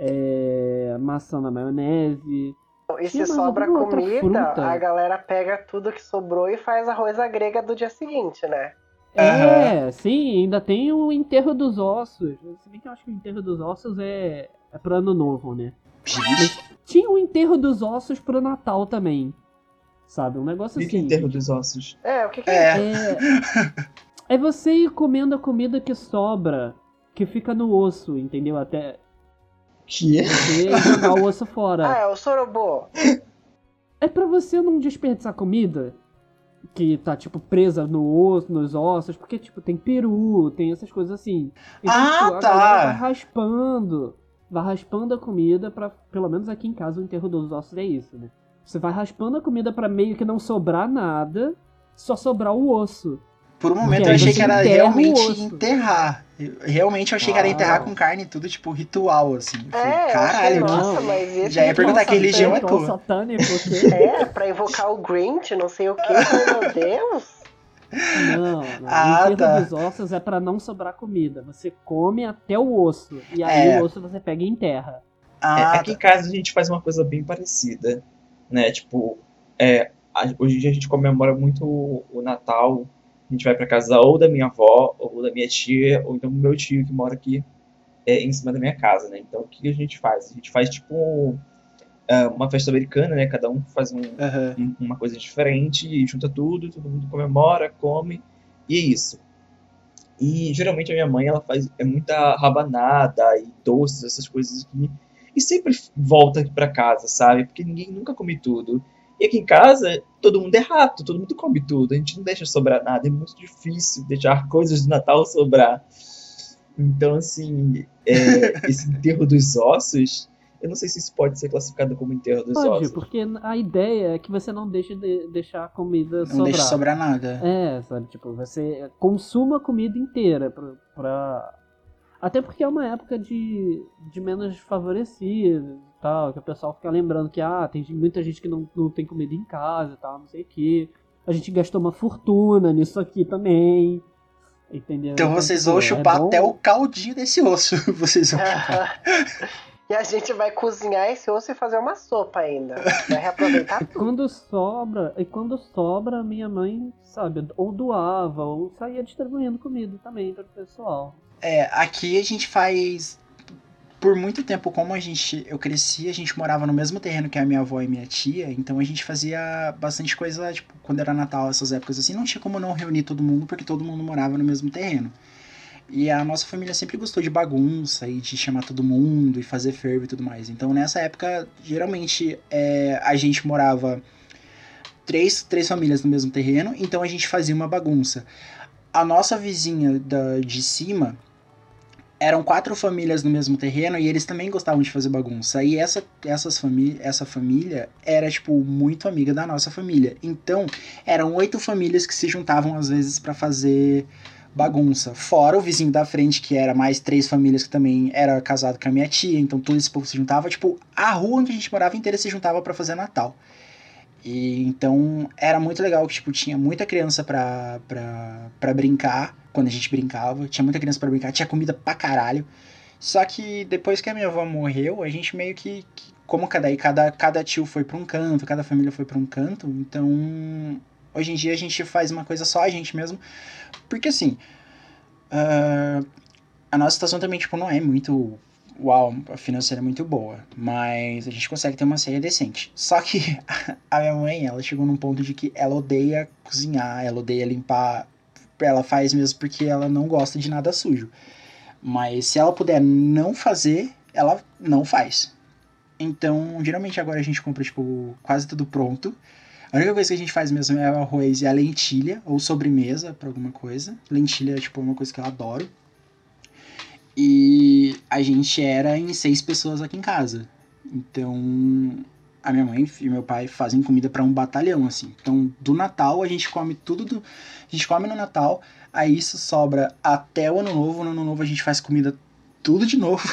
é, maçã na maionese... E se sobra comida, a galera pega tudo que sobrou e faz arroz à grega do dia seguinte, né? É, uhum. Sim, ainda tem o enterro dos ossos. Se bem que eu acho que o enterro dos ossos é, é pro ano novo, né? Mas tinha o enterro dos ossos pro Natal também. Sabe? Um negócio assim. O que é enterro dos ossos? É, o que, que é? É, é você ir comendo a comida que sobra, que fica no osso, entendeu? Até. Que é? Você jogar o osso fora. Ah, é o sorobô. É pra você não desperdiçar comida. que tá, tipo, presa no osso, nos ossos, porque, tipo, tem peru, tem essas coisas assim. Então, ah, tipo, tá. A galera vai raspando, vai raspando a comida pra, pelo menos aqui em casa, o enterro dos ossos é isso, né? Você vai raspando a comida pra meio que não sobrar nada, só sobrar o osso. Por um momento eu achei que era realmente enterrar. Eu, realmente eu achei ah. que era enterrar com carne e tudo, tipo, ritual, assim. Eu falei, é, caralho, nossa, que... mas esse já ia perguntar que religião é tua. Satânico, porque... É, pra evocar o Grinch, não sei o que, meu Deus. Não, não. Ah, o enterro tá. dos ossos é pra não sobrar comida. Você come até o osso, e aí é. o osso você pega e enterra. Ah, é, aqui tá. em casa a gente faz uma coisa bem parecida, né? Tipo, é, hoje em dia a gente comemora muito o, o Natal. A gente vai pra casa ou da minha avó, ou da minha tia, ou então do meu tio que mora aqui é, em cima da minha casa, né? Então, o que a gente faz? A gente faz, tipo, uma festa americana, né? Cada um faz um, uhum. um, uma coisa diferente, junta tudo, todo mundo comemora, come, e é isso. E, geralmente, a minha mãe, ela faz é muita rabanada e doces, essas coisas aqui. E sempre volta aqui pra casa, sabe? Porque ninguém nunca come tudo. E aqui em casa, todo mundo é rato, todo mundo come tudo. A gente não deixa sobrar nada, é muito difícil deixar coisas do Natal sobrar. Então, assim, é, esse enterro dos ossos, eu não sei se isso pode ser classificado como enterro dos pode, ossos. Pode, porque a ideia é que você não deixe de deixar a comida não sobrar. Não deixe sobrar nada. É, sabe, tipo, você consuma a comida inteira pra... pra... Até porque é uma época de, de menos favorecidos e tal, que o pessoal fica lembrando que ah, tem muita gente que não, não tem comida em casa e tal, não sei o quê. A gente gastou uma fortuna nisso aqui também, entendeu? Então vocês vão é, chupar é até o caldinho desse osso, vocês vão chupar. E a gente vai cozinhar esse osso e fazer uma sopa ainda, vai reaproveitar tudo. E quando sobra, e quando sobra, minha mãe, sabe, ou doava, ou saía distribuindo comida também para o pessoal. É, aqui a gente faz, por muito tempo, como a gente, eu cresci, a gente morava no mesmo terreno que a minha avó e minha tia, então a gente fazia bastante coisa, tipo, quando era Natal, essas épocas assim, não tinha como não reunir todo mundo, porque todo mundo morava no mesmo terreno. E a nossa família sempre gostou de bagunça e de chamar todo mundo e fazer fervo e tudo mais. Então nessa época, geralmente, é, a gente morava três, três famílias no mesmo terreno, então a gente fazia uma bagunça. A nossa vizinha da, de cima, eram quatro famílias no mesmo terreno e eles também gostavam de fazer bagunça. E essa, essas famí- essa família era, tipo, muito amiga da nossa família. Então, eram oito famílias que se juntavam, às vezes, pra fazer bagunça. Fora o vizinho da frente, que era mais três famílias que também era casado com a minha tia. Então, todo esse povo se juntava. Tipo, a rua onde a gente morava inteira se juntava pra fazer Natal. E, então, era muito legal que, tipo, tinha muita criança pra, pra, pra brincar, quando a gente brincava. Tinha muita criança pra brincar, tinha comida pra caralho. Só que depois que a minha avó morreu, a gente meio que... que como cada, cada, cada tio foi pra um canto, cada família foi pra um canto. Então, hoje em dia a gente faz uma coisa só, a gente mesmo. Porque, assim, uh, a nossa situação também, tipo, não é muito... Uau, a financeira é muito boa, mas a gente consegue ter uma ceia decente. Só que a minha mãe, ela chegou num ponto de que ela odeia cozinhar, ela odeia limpar, ela faz mesmo porque ela não gosta de nada sujo. Mas se ela puder não fazer, ela não faz. Então, geralmente agora a gente compra, tipo, quase tudo pronto. A única coisa que a gente faz mesmo é o arroz e a lentilha, ou sobremesa pra alguma coisa. Lentilha, tipo, é uma coisa que eu adoro. E a gente era em seis pessoas aqui em casa. Então, a minha mãe e meu pai fazem comida pra um batalhão, assim. Então, do Natal, a gente come tudo do... A gente come no Natal, aí isso sobra até o Ano Novo. No Ano Novo, a gente faz comida tudo de novo.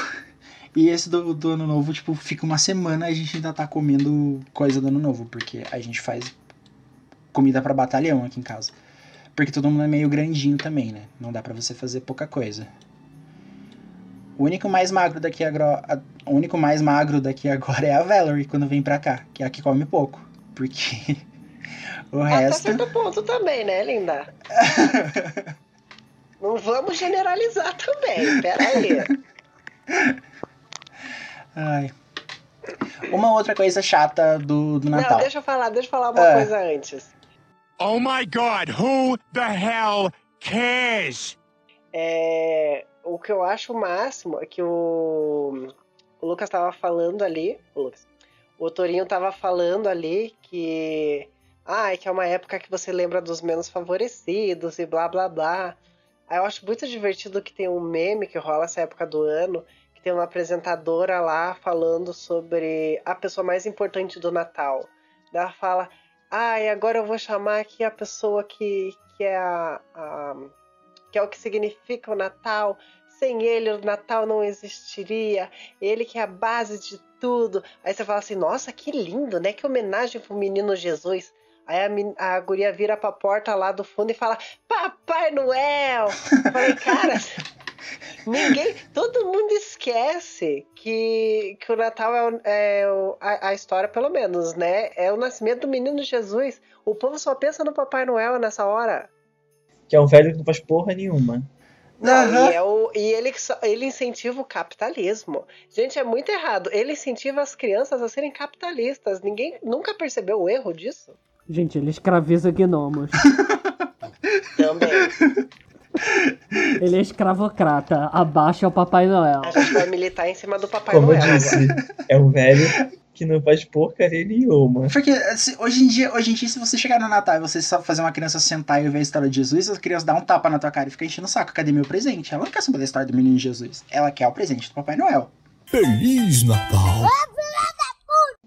E esse do, do Ano Novo, tipo, fica uma semana e a gente ainda tá comendo coisa do Ano Novo. Porque a gente faz comida pra batalhão aqui em casa. Porque todo mundo é meio grandinho também, né? Não dá pra você fazer pouca coisa. O único mais magro daqui agora, a, o único mais magro daqui agora é a Valerie quando vem pra cá, que é a que come pouco, porque o Até resto... Até certo ponto também, né, linda? Não vamos generalizar também, peraí. Ai. Uma outra coisa chata do, do Natal. Não, deixa eu falar, deixa eu falar uma ah. coisa antes. Oh my God, who the hell cares? É... O que eu acho o máximo é que o, o Lucas tava falando ali... O, Lucas, o Torinho tava falando ali que ah, é que é uma época que você lembra dos menos favorecidos e blá blá blá. Aí eu acho muito divertido que tem um meme que rola essa época do ano, que tem uma apresentadora lá falando sobre a pessoa mais importante do Natal. Daí ela fala, ah, e agora eu vou chamar aqui a pessoa que, que é a, a que é o que significa o Natal. Sem ele o Natal não existiria, ele que é a base de tudo. Aí você fala assim, nossa, que lindo, né? Que homenagem pro menino Jesus. Aí a, min- a guria vira pra porta lá do fundo e fala, Papai Noel! Eu falei, cara, ninguém, todo mundo esquece que, que o Natal é, o, é o, a, a história, pelo menos, né? É o nascimento do menino Jesus. O povo só pensa no Papai Noel nessa hora. Que é um velho que não faz porra nenhuma. Não, uhum. E, é o, e ele, ele incentiva o capitalismo. Gente, é muito errado. Ele incentiva as crianças a serem capitalistas. Ninguém nunca percebeu o erro disso. Gente, ele escraviza gnomos. Também. Ele é escravocrata. Abaixo é o Papai Noel. A gente vai militar em cima do Papai Como Noel. Como eu disse, agora. É o velho que não faz porcaria nenhuma. Porque assim, hoje, em dia, hoje em dia, se você chegar no Natal e você só fazer uma criança sentar e ver a história de Jesus, a criança dá um tapa na tua cara e fica enchendo o saco. Cadê meu presente? Ela não quer saber da história do menino Jesus. Ela quer o presente do Papai Noel. Feliz Natal!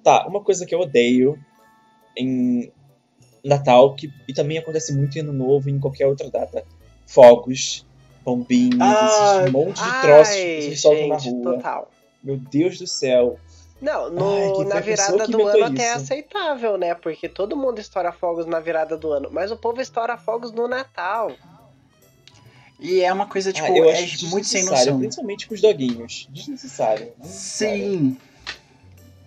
Tá, uma coisa que eu odeio em Natal, que, e também acontece muito em Ano Novo e em qualquer outra data. Fogos, bombinhos, ah, esses monte de troços ai, que se soltam na rua. Total. Meu Deus do céu. Não, no, ai, na virada do ano isso. Até é aceitável, né? Porque todo mundo estoura fogos na virada do ano, mas o povo estoura fogos no Natal. E é uma coisa, tipo, ah, eu é acho muito sem noção. Principalmente com os doguinhos. Desnecessário. Desnecessário. Sim.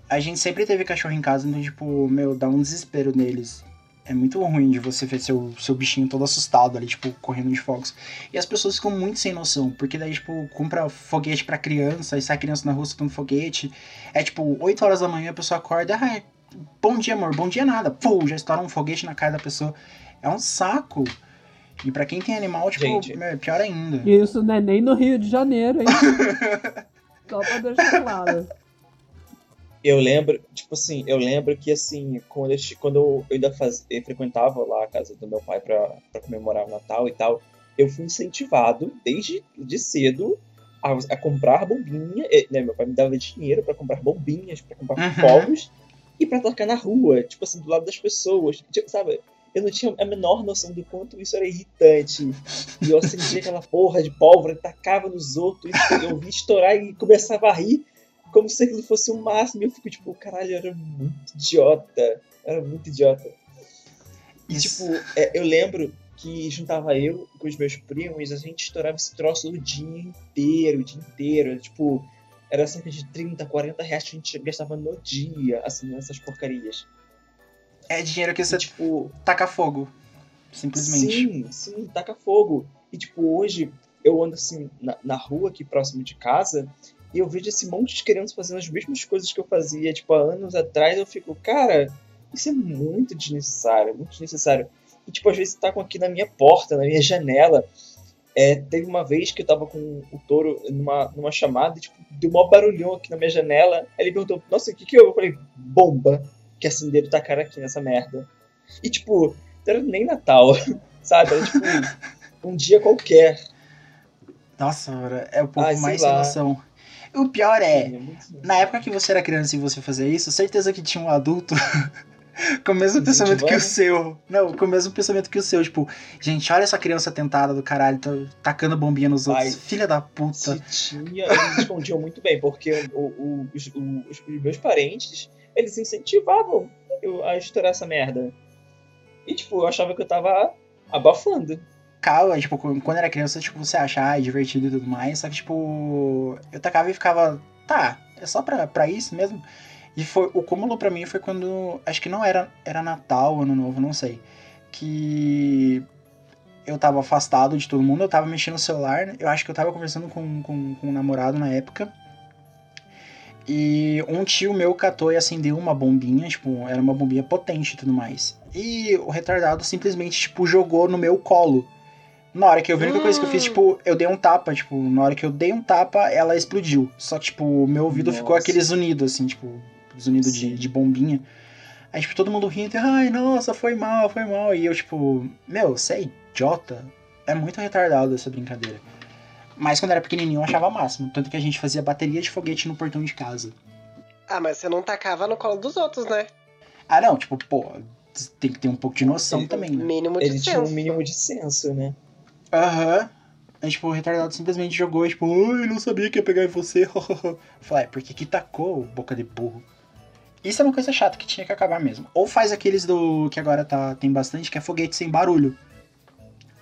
A gente sempre teve cachorro em casa, então, tipo, meu, dá um desespero neles. É muito ruim de você ver seu, seu bichinho todo assustado ali, tipo, correndo de fogos. E as pessoas ficam muito sem noção, porque daí, tipo, compra foguete pra criança e sai a criança na rua soltando foguete. É, tipo, oito horas da manhã a pessoa acorda, ah, é... bom dia, amor, bom dia nada. Pô, já estoura um foguete na cara da pessoa. É um saco. E pra quem tem animal, tipo, gente, é pior ainda. Isso não é nem no Rio de Janeiro, hein? Só pra deixar claro. Eu lembro, tipo assim, eu lembro que assim, quando eu, quando eu ainda faz, eu frequentava lá a casa do meu pai pra, pra comemorar o Natal e tal, eu fui incentivado desde de cedo a, a comprar bombinha, né, meu pai me dava dinheiro pra comprar bombinhas, pra comprar uhum. fogos e pra tocar na rua, tipo assim, do lado das pessoas, tipo, sabe? Eu não tinha a menor noção do quanto isso era irritante. E eu acendia aquela porra de pólvora, tacava nos outros, e eu via estourar e começava a rir. Como se aquilo fosse o máximo, eu fico tipo, caralho, eu era muito idiota, era muito idiota. E isso. Tipo, é, eu lembro que juntava eu com os meus primos, a gente estourava esse troço o dia inteiro, o dia inteiro, era, tipo, era cerca de trinta, quarenta reais que a gente gastava no dia, assim, nessas porcarias. É dinheiro que você, e, tipo, taca fogo, simplesmente. Sim, sim, taca fogo. E tipo, hoje, eu ando assim, na, na rua aqui próximo de casa, e eu vejo esse monte de crianças fazendo as mesmas coisas que eu fazia, tipo, há anos atrás. Eu fico, cara, isso é muito desnecessário, muito desnecessário. E, tipo, às vezes tacam aqui na minha porta, na minha janela. É, teve uma vez que eu tava com o touro numa, numa chamada e, tipo, deu um maior barulhão aqui na minha janela. Aí ele perguntou, nossa, o que que houve? Eu falei, bomba que acenderam tacaram aqui nessa merda. E, tipo, não era nem Natal, sabe? Era, tipo, um dia qualquer. Nossa, é o pouco ah, mais sem noção. O pior é, na época que você era criança e você fazia isso, certeza que tinha um adulto com o mesmo pensamento que o seu. Não, com o mesmo pensamento que o seu. Tipo, gente, olha essa criança tentada do caralho, tá tacando bombinha nos outros. Ai, filha da puta. Se tinha, eles escondiam muito bem, porque o, o, os, o, os meus parentes, eles incentivavam eu a estourar essa merda. E, tipo, eu achava que eu tava abafando. Calma, tipo, quando era criança, tipo, você achava ah, divertido e tudo mais, só que, tipo, eu tacava e ficava, tá, é só pra, pra isso mesmo? E foi, o cúmulo pra mim foi quando, acho que não era, era Natal, Ano Novo, não sei, que eu tava afastado de todo mundo, eu tava mexendo no celular, eu acho que eu tava conversando com, com, com um namorado na época, e um tio meu catou e acendeu uma bombinha, tipo, era uma bombinha potente e tudo mais, e o retardado simplesmente, tipo, jogou no meu colo. Na hora que eu vi, a única coisa que eu fiz, tipo, eu dei um tapa, tipo, na hora que eu dei um tapa, ela explodiu. Só que, tipo, meu ouvido Nossa. Ficou aquele zunido, assim, tipo, zunido de, de bombinha. Aí, tipo, todo mundo rindo, ai, nossa, foi mal, foi mal. E eu, tipo, meu, você é idiota? É muito retardado essa brincadeira. Mas quando era pequenininho eu achava o máximo. Tanto que a gente fazia bateria de foguete no portão de casa. Ah, mas você não tacava no colo dos outros, né? Ah, não, tipo, pô, tem que ter um pouco de noção também, né? Mínimo de senso. Ele tinha um mínimo de senso, né? Aham. Aí, tipo, o retardado simplesmente jogou, tipo, ai, não sabia que ia pegar em você. Falei, por que que tacou, boca de burro? Isso é uma coisa chata que tinha que acabar mesmo. Ou faz aqueles do que agora tá, tem bastante, que é foguete sem barulho.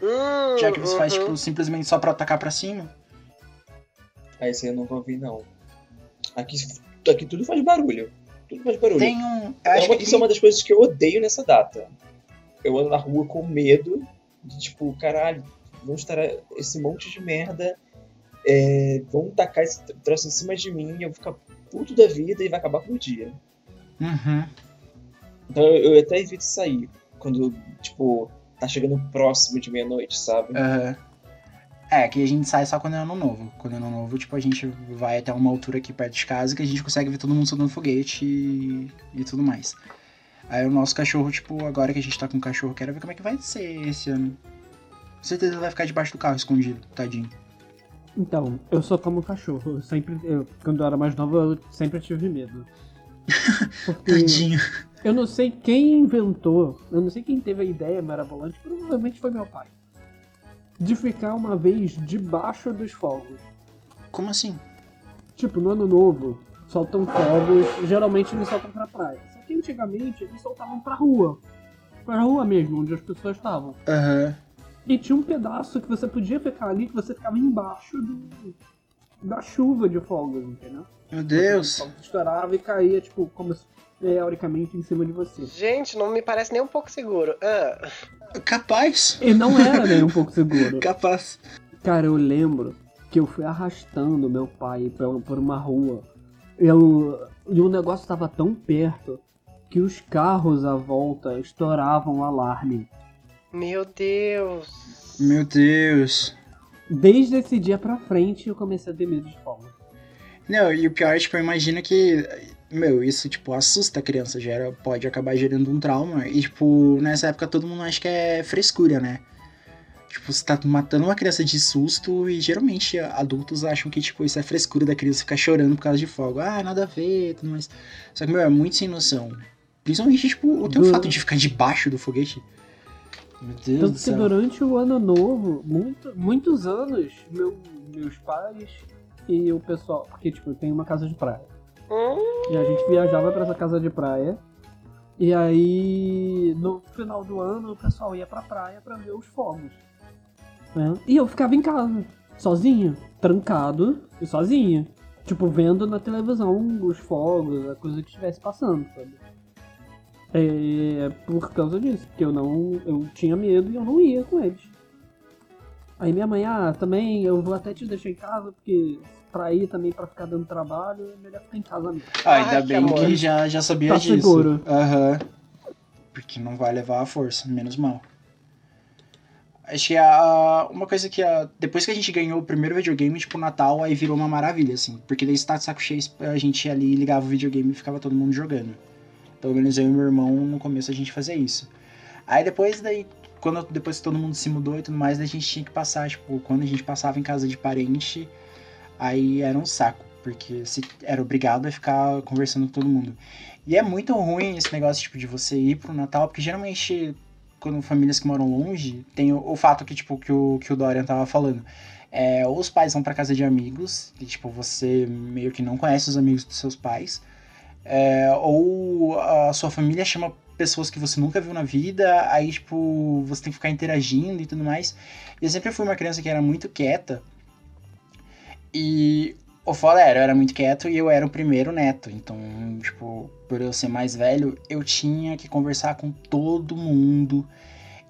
Hum, já que você uh-huh. faz, tipo, simplesmente só pra atacar pra cima. Ah, esse eu não ouvi, não. Aqui, aqui tudo faz barulho. Tudo faz barulho. Tem um... Eu acho é uma, que... Isso é uma das coisas que eu odeio nessa data. Eu ando na rua com medo de, tipo, caralho, vão estar esse monte de merda, é, vão tacar esse troço em cima de mim, eu vou ficar puto da vida e vai acabar com o dia. Uhum. Então eu, eu até evito sair quando, tipo, tá chegando próximo de meia-noite, sabe? Uhum. É, que a gente sai só quando é ano novo. Quando é ano novo, tipo, a gente vai até uma altura aqui perto de casa que a gente consegue ver todo mundo soltando foguete e, e tudo mais. Aí o nosso cachorro, tipo, agora que a gente tá com o cachorro, quero ver como é que vai ser esse ano. Com certeza ele vai ficar debaixo do carro escondido, tadinho. Então, eu só tomo cachorro. Eu sempre, eu, quando eu era mais nova, eu sempre tive medo. Tadinho. Eu não sei quem inventou, eu não sei quem teve a ideia maravilhante, provavelmente foi meu pai, de ficar uma vez debaixo dos fogos. Como assim? Tipo, no ano novo, soltam fogos, geralmente eles soltam pra praia. Só que antigamente eles soltavam pra rua. Pra rua mesmo, onde as pessoas estavam. Aham. Uhum. E tinha um pedaço que você podia ficar ali, que você ficava embaixo do, da chuva de fogos, entendeu? Meu Deus! Porque o fogo estourava e caía, tipo, como teoricamente em cima de você. Gente, não me parece nem um pouco seguro. Ah. Capaz! E não era nem um pouco seguro. Capaz. Cara, eu lembro que eu fui arrastando meu pai por uma rua. Eu, e o negócio estava tão perto que os carros à volta estouravam o alarme. Meu Deus. Meu Deus. Desde esse dia pra frente eu comecei a ter medo de fogos. Não, e o pior é, tipo, eu imagino que... Meu, isso, tipo, assusta a criança. Gera, pode acabar gerando um trauma. E, tipo, nessa época todo mundo acha que é frescura, né? Tipo, você tá matando uma criança de susto. E, geralmente, adultos acham que, tipo, isso é frescura da criança ficar chorando por causa de fogo. Ah, nada a ver, tudo mais. Só que, meu, é muito sem noção. Principalmente, tipo, o teu do... fato de ficar debaixo do foguete. Tanto que durante o ano novo, muito, muitos anos, meu, meus pais e o pessoal... Porque, tipo, eu tenho uma casa de praia. E a gente viajava pra essa casa de praia. E aí, no final do ano, o pessoal ia pra praia pra ver os fogos. Né? E eu ficava em casa, sozinho, trancado e sozinho. Tipo, vendo na televisão os fogos, a coisa que estivesse passando, sabe? É por causa disso, porque eu não eu tinha medo e eu não ia com eles. Aí minha mãe, ah, também eu vou até te deixar em casa, porque pra ir também, pra ficar dando trabalho, é melhor ficar em casa mesmo. Ah, ainda Ai, bem que, que já, já sabia tá disso. Seguro. Aham. Uhum. Porque não vai levar a força, menos mal. Acho que a, uma coisa que a, depois que a gente ganhou o primeiro videogame, tipo, Natal, aí virou uma maravilha, assim. Porque daí você tá de saco cheio, a gente ia ali, ligava o videogame e ficava todo mundo jogando. Pelo menos eu e meu irmão, no começo a gente fazia isso. Aí depois, daí, quando depois todo mundo se mudou e tudo mais, a gente tinha que passar, tipo, quando a gente passava em casa de parente, aí era um saco, porque se era obrigado a ficar conversando com todo mundo. E é muito ruim esse negócio, tipo, de você ir pro Natal, porque geralmente, quando famílias que moram longe, tem o, o fato que, tipo, que o, que o Dorian tava falando. É, ou os pais vão pra casa de amigos, e, tipo, você meio que não conhece os amigos dos seus pais. É, ou a sua família chama pessoas que você nunca viu na vida, aí, tipo, você tem que ficar interagindo e tudo mais. Eu sempre fui uma criança que era muito quieta, e o foda era, eu era muito quieto e eu era o primeiro neto, então, tipo, por eu ser mais velho, eu tinha que conversar com todo mundo,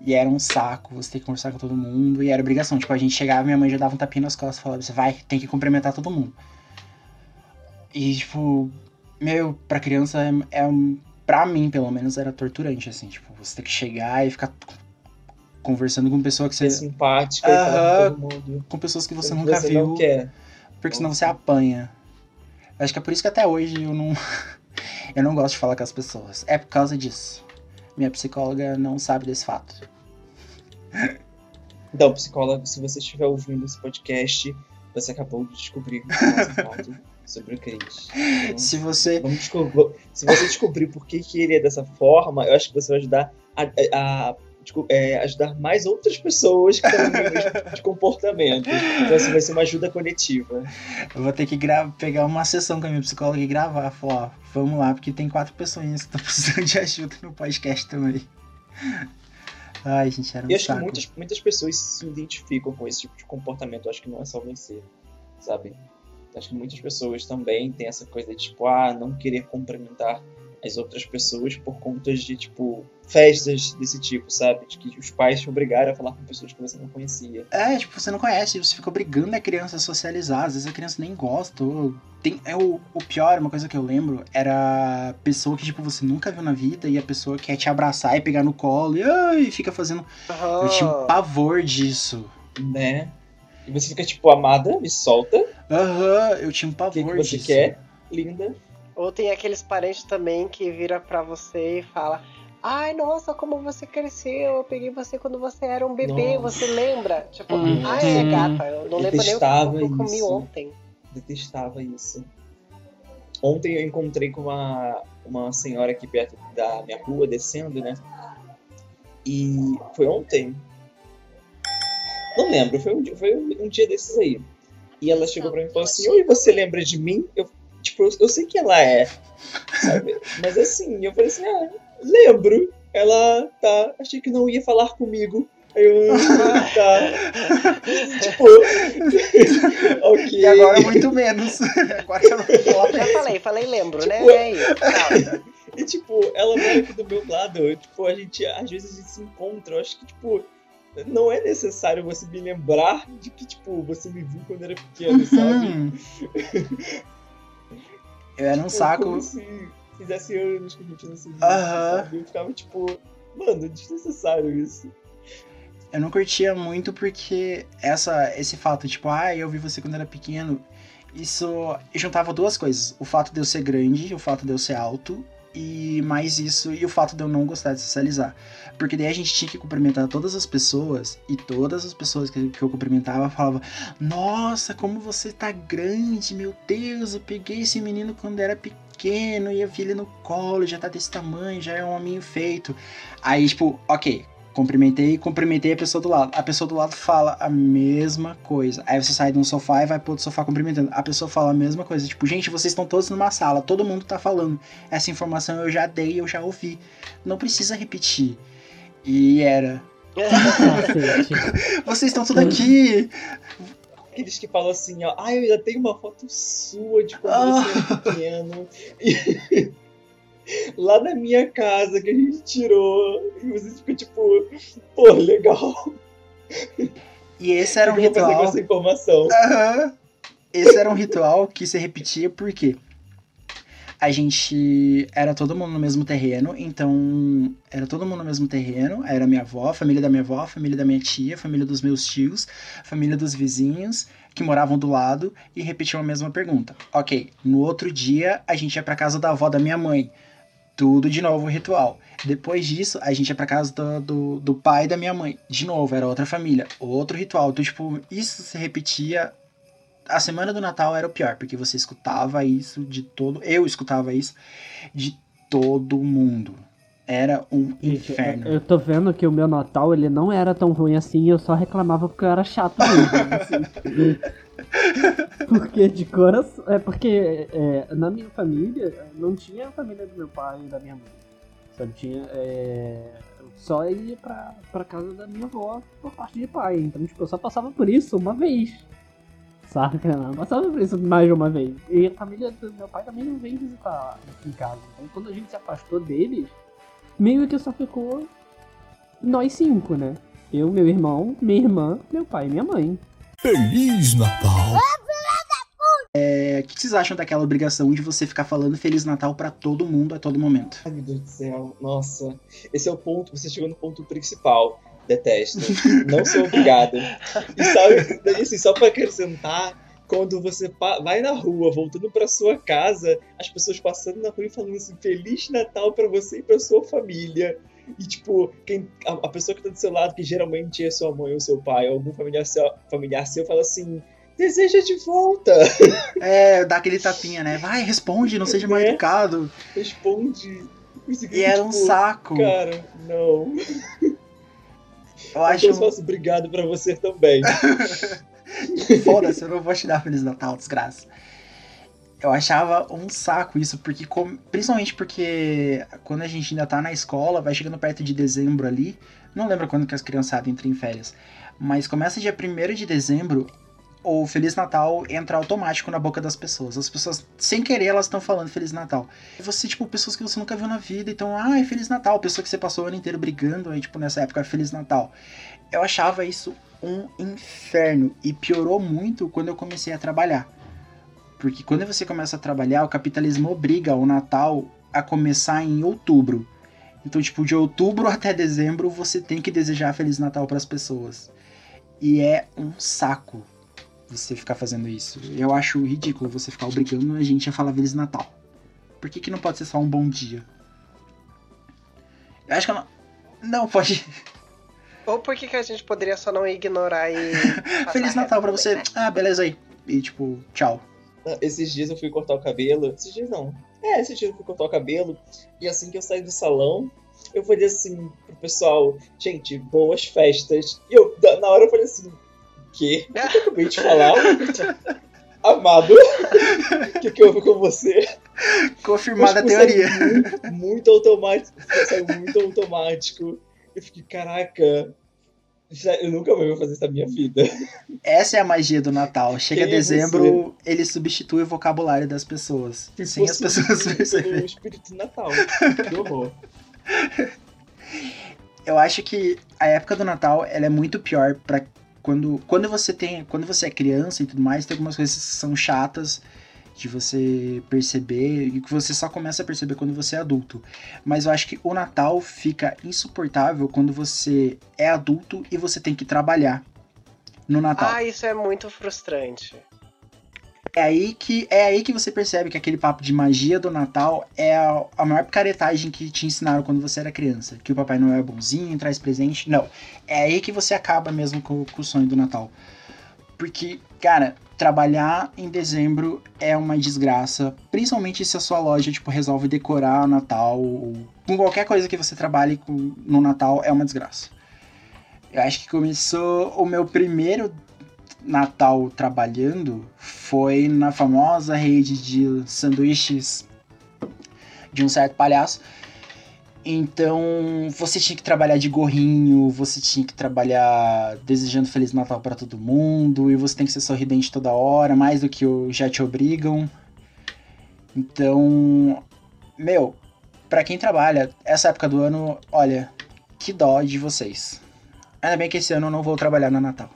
e era um saco, você tem que conversar com todo mundo, e era obrigação, tipo, a gente chegava, minha mãe já dava um tapinha nas costas, falava, você vai, tem que cumprimentar todo mundo. E, tipo... Meu, pra criança, é, é, pra mim, pelo menos, era torturante, assim. Tipo, você tem que chegar e ficar conversando com pessoa que você... É simpática, ah, com todo mundo. Com pessoas que você porque nunca você viu. Não quer. Porque senão você apanha. Acho que é por isso que até hoje eu não... Eu não gosto de falar com as pessoas. É por causa disso. Minha psicóloga não sabe desse fato. Então, psicóloga, se você estiver ouvindo esse podcast, você acabou de descobrir o fato sobre o Chris. Então, se, você... Vamos se você descobrir por que, que ele é dessa forma, eu acho que você vai ajudar a... a, a É, ajudar mais outras pessoas que estão no mesmo de comportamento. Então, assim, vai ser uma ajuda coletiva. Eu vou ter que gra- pegar uma sessão com a minha psicóloga e gravar. Falar, ó, vamos lá, porque tem quatro pessoas que estão precisando de ajuda no podcast também. Ai, gente, era um saco. Eu acho que muitas, muitas pessoas se identificam com esse tipo de comportamento. Eu acho que não é só você, sabe? Eu acho que muitas pessoas também têm essa coisa de, tipo, ah, não querer cumprimentar as outras pessoas por conta de, tipo, festas desse tipo, sabe? De que os pais te obrigaram a falar com pessoas que você não conhecia. É, tipo, você não conhece, você fica obrigando a criança a socializar, às vezes a criança nem gosta. Ou tem, é o, o pior, uma coisa que eu lembro, era a pessoa que, tipo, você nunca viu na vida e a pessoa quer te abraçar e pegar no colo e, ai, fica fazendo... Uhum. Eu tinha um pavor disso. Né? E você fica, tipo, amada, me solta. Aham, uhum, eu tinha um pavor disso. O que você disso. Quer, linda? Ou tem aqueles parentes também que vira pra você e fala: ai, nossa, como você cresceu, eu peguei você quando você era um bebê, nossa. Você lembra? Tipo, hum, ai, hum, gata, eu não lembro nem o que eu comi ontem. Detestava isso. Ontem eu encontrei com uma, uma senhora aqui perto da minha rua, descendo, né? E foi ontem? Não lembro, foi um dia, foi um dia desses aí. E ela chegou pra mim e falou assim: oi, você lembra de mim? Eu Tipo, eu, eu sei que ela é, sabe? Mas assim, eu falei assim, ah, lembro. Ela, tá, achei que não ia falar comigo. Aí eu, ah, tá. Tipo, ok. E agora muito menos. Agora eu não vou. Já falei, falei lembro, tipo, né? E aí? Tá. E tipo, ela vai aqui do meu lado. Tipo, a gente, às vezes a gente se encontra. Eu acho que, tipo, não é necessário você me lembrar de que, tipo, você me viu quando era pequeno, uhum. Sabe? Eu era um tipo, saco. Como se fizesse anos que a gente não se viu. Aham. Eu ficava tipo, mano, desnecessário isso. Eu não curtia muito porque essa, esse fato, tipo, ah, eu vi você quando era pequeno, isso juntava duas coisas. O fato de eu ser grande, o fato de eu ser alto, e mais isso, e o fato de eu não gostar de socializar. Porque daí a gente tinha que cumprimentar todas as pessoas, e todas as pessoas que, que eu cumprimentava falavam: nossa, como você tá grande, meu Deus, eu peguei esse menino quando era pequeno, e eu vi ele no colo, já tá desse tamanho, já é um hominho feito. Aí, tipo, ok, cumprimentei, cumprimentei a pessoa do lado. A pessoa do lado fala a mesma coisa. Aí você sai de um sofá e vai pro outro sofá cumprimentando. A pessoa fala a mesma coisa. Tipo, gente, vocês estão todos numa sala, todo mundo tá falando. Essa informação eu já dei, eu já ouvi. Não precisa repetir. E era. Vocês estão tudo aqui. Aqueles que falam assim, ó. Ai, ah, eu ainda tenho uma foto sua de quando você era pequeno. E... lá na minha casa que a gente tirou. E você fica tipo, pô, legal. E esse era um ritual. Eu vou fazer com essa informação. Aham. Esse era um ritual que se repetia porque a gente era todo mundo no mesmo terreno, então era todo mundo no mesmo terreno, era minha avó, família da minha avó, família da minha tia, família dos meus tios, família dos vizinhos que moravam do lado e repetiam a mesma pergunta. Ok, no outro dia a gente ia pra casa da avó da minha mãe, tudo de novo ritual. Depois disso, a gente ia pra casa do, do, do pai da minha mãe, de novo, era outra família, outro ritual, então tipo, isso se repetia. A semana do Natal era o pior, porque você escutava isso de todo... Eu escutava isso de todo mundo. Era um gente, inferno. Eu, eu tô vendo que o meu Natal, ele não era tão ruim assim, eu só reclamava porque eu era chato mesmo. Assim. Porque de coração... É porque é, na minha família, não tinha a família do meu pai e da minha mãe. Só tinha... É... Só ia pra, pra casa da minha avó por parte de pai. Então, tipo, eu só passava por isso uma vez. Saca, não passava por isso mais de uma vez. E a família do meu pai também não veio visitar aqui em casa. Então quando a gente se afastou deles, meio que só ficou nós cinco, né? Eu, meu irmão, minha irmã, meu pai e minha mãe. Feliz Natal! É, o que vocês acham daquela obrigação de você ficar falando Feliz Natal pra todo mundo a todo momento? Ai, meu Deus do céu, nossa. Esse é o ponto, você chegou no ponto principal. Detesto, não sou obrigado. E sabe, assim, só pra acrescentar, quando você vai na rua, voltando pra sua casa, as pessoas passando na rua e falando assim, Feliz Natal pra você e pra sua família. E, tipo, quem, a, a pessoa que tá do seu lado, que geralmente é sua mãe ou seu pai, ou algum familiar seu, familiar seu fala assim, deseja de volta. É, dá aquele tapinha, né? Vai, responde, não seja mal educado. Responde. E era um saco. Cara, não. Eu acho... Eu faço obrigado pra você também. Foda-se, eu não vou te dar Feliz Natal, desgraça. Eu achava um saco isso, porque com... principalmente porque quando a gente ainda tá na escola, vai chegando perto de dezembro ali, não lembro quando que as criançadas entram em férias, mas começa dia primeiro de dezembro, o Feliz Natal entra automático na boca das pessoas. As pessoas, sem querer, elas estão falando Feliz Natal. E você, tipo, pessoas que você nunca viu na vida, então, ah, é Feliz Natal, pessoa que você passou o ano inteiro brigando, aí, tipo, nessa época, é Feliz Natal. Eu achava isso um inferno, e piorou muito quando eu comecei a trabalhar. Porque quando você começa a trabalhar, o capitalismo obriga o Natal a começar em outubro. Então, tipo, de outubro até dezembro, você tem que desejar Feliz Natal para as pessoas. E é um saco você ficar fazendo isso. Eu acho ridículo você ficar obrigando a gente a falar Feliz Natal. Por que que não pode ser só um bom dia? Eu acho que eu não... Não, pode... Ou por que que a gente poderia só não ignorar e... Feliz Natal pra você. Né? Ah, beleza aí. E tipo, tchau. Esses dias eu fui cortar o cabelo. Esses dias não. É, esses dias eu fui cortar o cabelo. E assim que eu saí do salão, eu falei assim pro pessoal, gente, boas festas. E eu, na hora eu falei assim, quê? O que eu acabei de falar? Amado, o que que houve com você? Confirmada a teoria. Muito, muito automático. Saiu muito automático. Eu fiquei, caraca, eu nunca mais vou fazer isso na minha vida. Essa é a magia do Natal. Chega Quem dezembro, é ele substitui o vocabulário das pessoas. E sem as pessoas perceberem. O espírito do Natal. Que horror. Eu acho que a época do Natal ela é muito pior pra quando, quando, você tem, quando você é criança e tudo mais, tem algumas coisas que são chatas de você perceber, e que você só começa a perceber quando você é adulto. Mas eu acho que o Natal fica insuportável quando você é adulto e você tem que trabalhar no Natal. Ah, isso é muito frustrante. É aí que, é aí que você percebe que aquele papo de magia do Natal é a, a maior picaretagem que te ensinaram quando você era criança. Que o Papai Noel é bonzinho, traz presente. Não, é aí que você acaba mesmo com, com o sonho do Natal. Porque, cara, trabalhar em dezembro é uma desgraça, principalmente se a sua loja, tipo, resolve decorar o Natal, ou com qualquer coisa que você trabalhe com, no Natal, é uma desgraça. Eu acho que começou o meu primeiro Natal trabalhando, foi na famosa rede de sanduíches de um certo palhaço. Então, você tinha que trabalhar de gorrinho, você tinha que trabalhar desejando Feliz Natal pra todo mundo, e você tem que ser sorridente toda hora, mais do que já te obrigam. Então, meu, pra quem trabalha, essa época do ano, olha, que dó de vocês. Ainda bem que esse ano eu não vou trabalhar no Natal.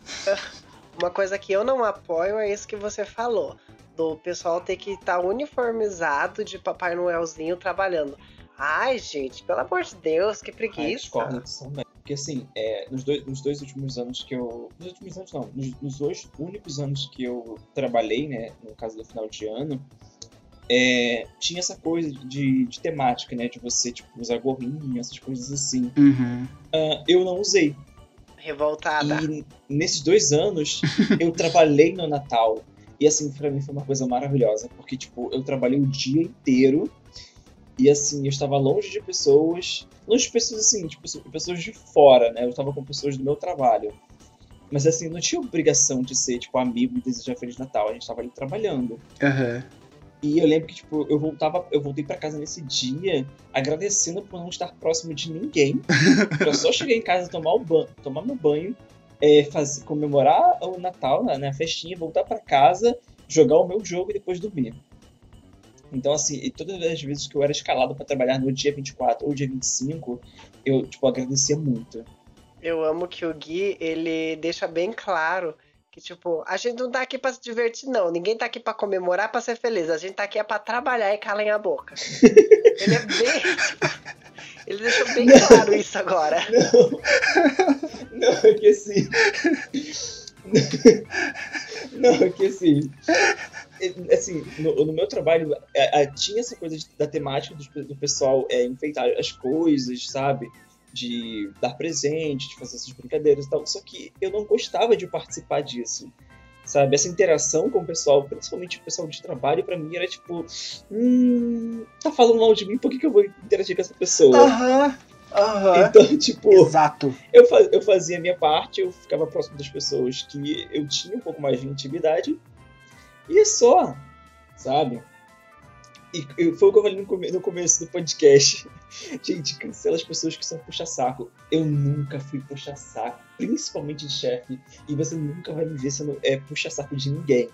Uma coisa que eu não apoio é isso que você falou, do pessoal ter que estar uniformizado de Papai Noelzinho trabalhando. Ai, gente, pelo amor de Deus, que preguiça. Ai, porque assim, é, nos, dois, nos dois últimos anos que eu... Nos últimos anos não, nos, nos dois únicos anos que eu trabalhei, né, no caso do final de ano, é, tinha essa coisa de, de temática, né, de você, tipo, usar gorrinho, essas coisas assim. Uhum. Uh, eu não usei. Revoltada. E nesses dois anos, eu trabalhei no Natal. E assim, pra mim foi uma coisa maravilhosa, porque, tipo, eu trabalhei o dia inteiro. E assim, eu estava longe de pessoas, longe de pessoas assim, tipo, pessoas de fora, né? Eu estava com pessoas do meu trabalho. Mas assim, não tinha obrigação de ser, tipo, amigo e desejar Feliz Natal, a gente estava ali trabalhando. Uhum. E eu lembro que, tipo, eu, voltava, eu voltei pra casa nesse dia agradecendo por não estar próximo de ninguém. Eu só cheguei em casa, tomar, o ban- tomar meu banho, é, fazer, comemorar o Natal, né, a festinha, voltar pra casa, jogar o meu jogo e depois dormir. Então, assim, todas as vezes que eu era escalado pra trabalhar no dia vinte e quatro ou dia vinte e cinco, eu, tipo, agradecia muito. Eu amo que o Gui, ele deixa bem claro que, tipo, a gente não tá aqui pra se divertir, não. Ninguém tá aqui pra comemorar, pra ser feliz. A gente tá aqui é pra trabalhar e calem a boca. Ele é bem... Ele deixou bem não, claro isso agora. Não, não, é que assim... Não, que assim... Assim, no, no meu trabalho, a, a, tinha essa coisa de, da temática do, do pessoal é, enfeitar as coisas, sabe? De dar presente, de fazer essas brincadeiras e tal. Só que eu não gostava de participar disso, sabe? Essa interação com o pessoal, principalmente o pessoal de trabalho, pra mim era tipo... Hum... Tá falando mal de mim, por que, que eu vou interagir com essa pessoa? Aham, aham. Então, tipo... Exato. Eu, faz, eu fazia a minha parte, eu ficava próximo das pessoas que eu tinha um pouco mais de intimidade. E é só, sabe? E, e foi o que eu falei no, come, no começo do podcast. Gente, cancela as pessoas que são puxa-saco. Eu nunca fui puxa-saco, principalmente de chefe. E você nunca vai me ver sendo é, puxa-saco de ninguém.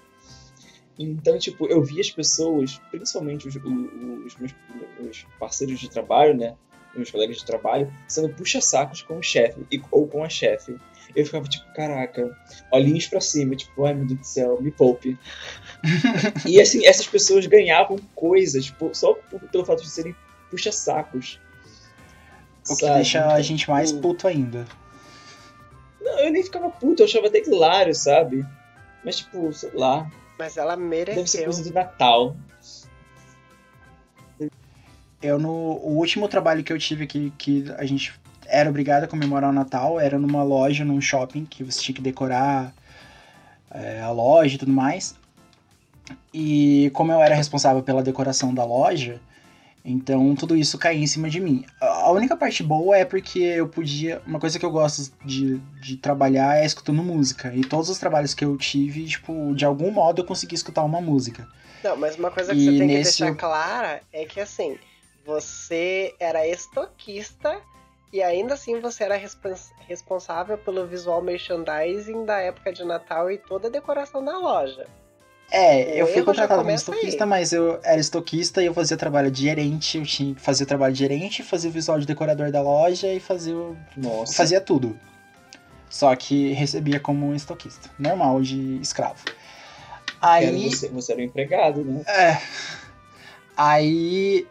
Então, tipo, eu vi as pessoas, principalmente os, os, os meus os parceiros de trabalho, né? Meus colegas de trabalho, sendo puxa-sacos com o chefe ou com a chefe. Eu ficava tipo, caraca, olhinhos pra cima, tipo, ai meu Deus do céu, me poupe. E assim, essas pessoas ganhavam coisas por, só por, pelo fato de serem puxa-sacos. O que sabe? Deixa a gente mais puto ainda. Não, eu nem ficava puto, eu achava até hilário, sabe? Mas tipo, sei lá. Mas ela mereceu. Deve ser coisa do Natal. Eu no o último trabalho que eu tive que, que a gente era obrigado a comemorar o Natal, era numa loja, num shopping, que você tinha que decorar é, a loja e tudo mais. E como eu era responsável pela decoração da loja, então tudo isso caía em cima de mim. A única parte boa é porque eu podia... Uma coisa que eu gosto de, de trabalhar é escutando música. E todos os trabalhos que eu tive, tipo, de algum modo eu consegui escutar uma música. Não, mas uma coisa que e você tem nesse... que deixar clara é que assim... Você era estoquista e ainda assim você era respons- responsável pelo visual merchandising da época de Natal e toda a decoração da loja. É, eu fui contratado como estoquista, aí. Mas eu era estoquista e eu fazia trabalho de gerente, eu tinha que fazer o trabalho de gerente, fazia o visual de decorador da loja e fazia, Nossa. fazia tudo. Só que recebia como estoquista, normal, de escravo. Aí... Você, você era um empregado, né? É. Aí...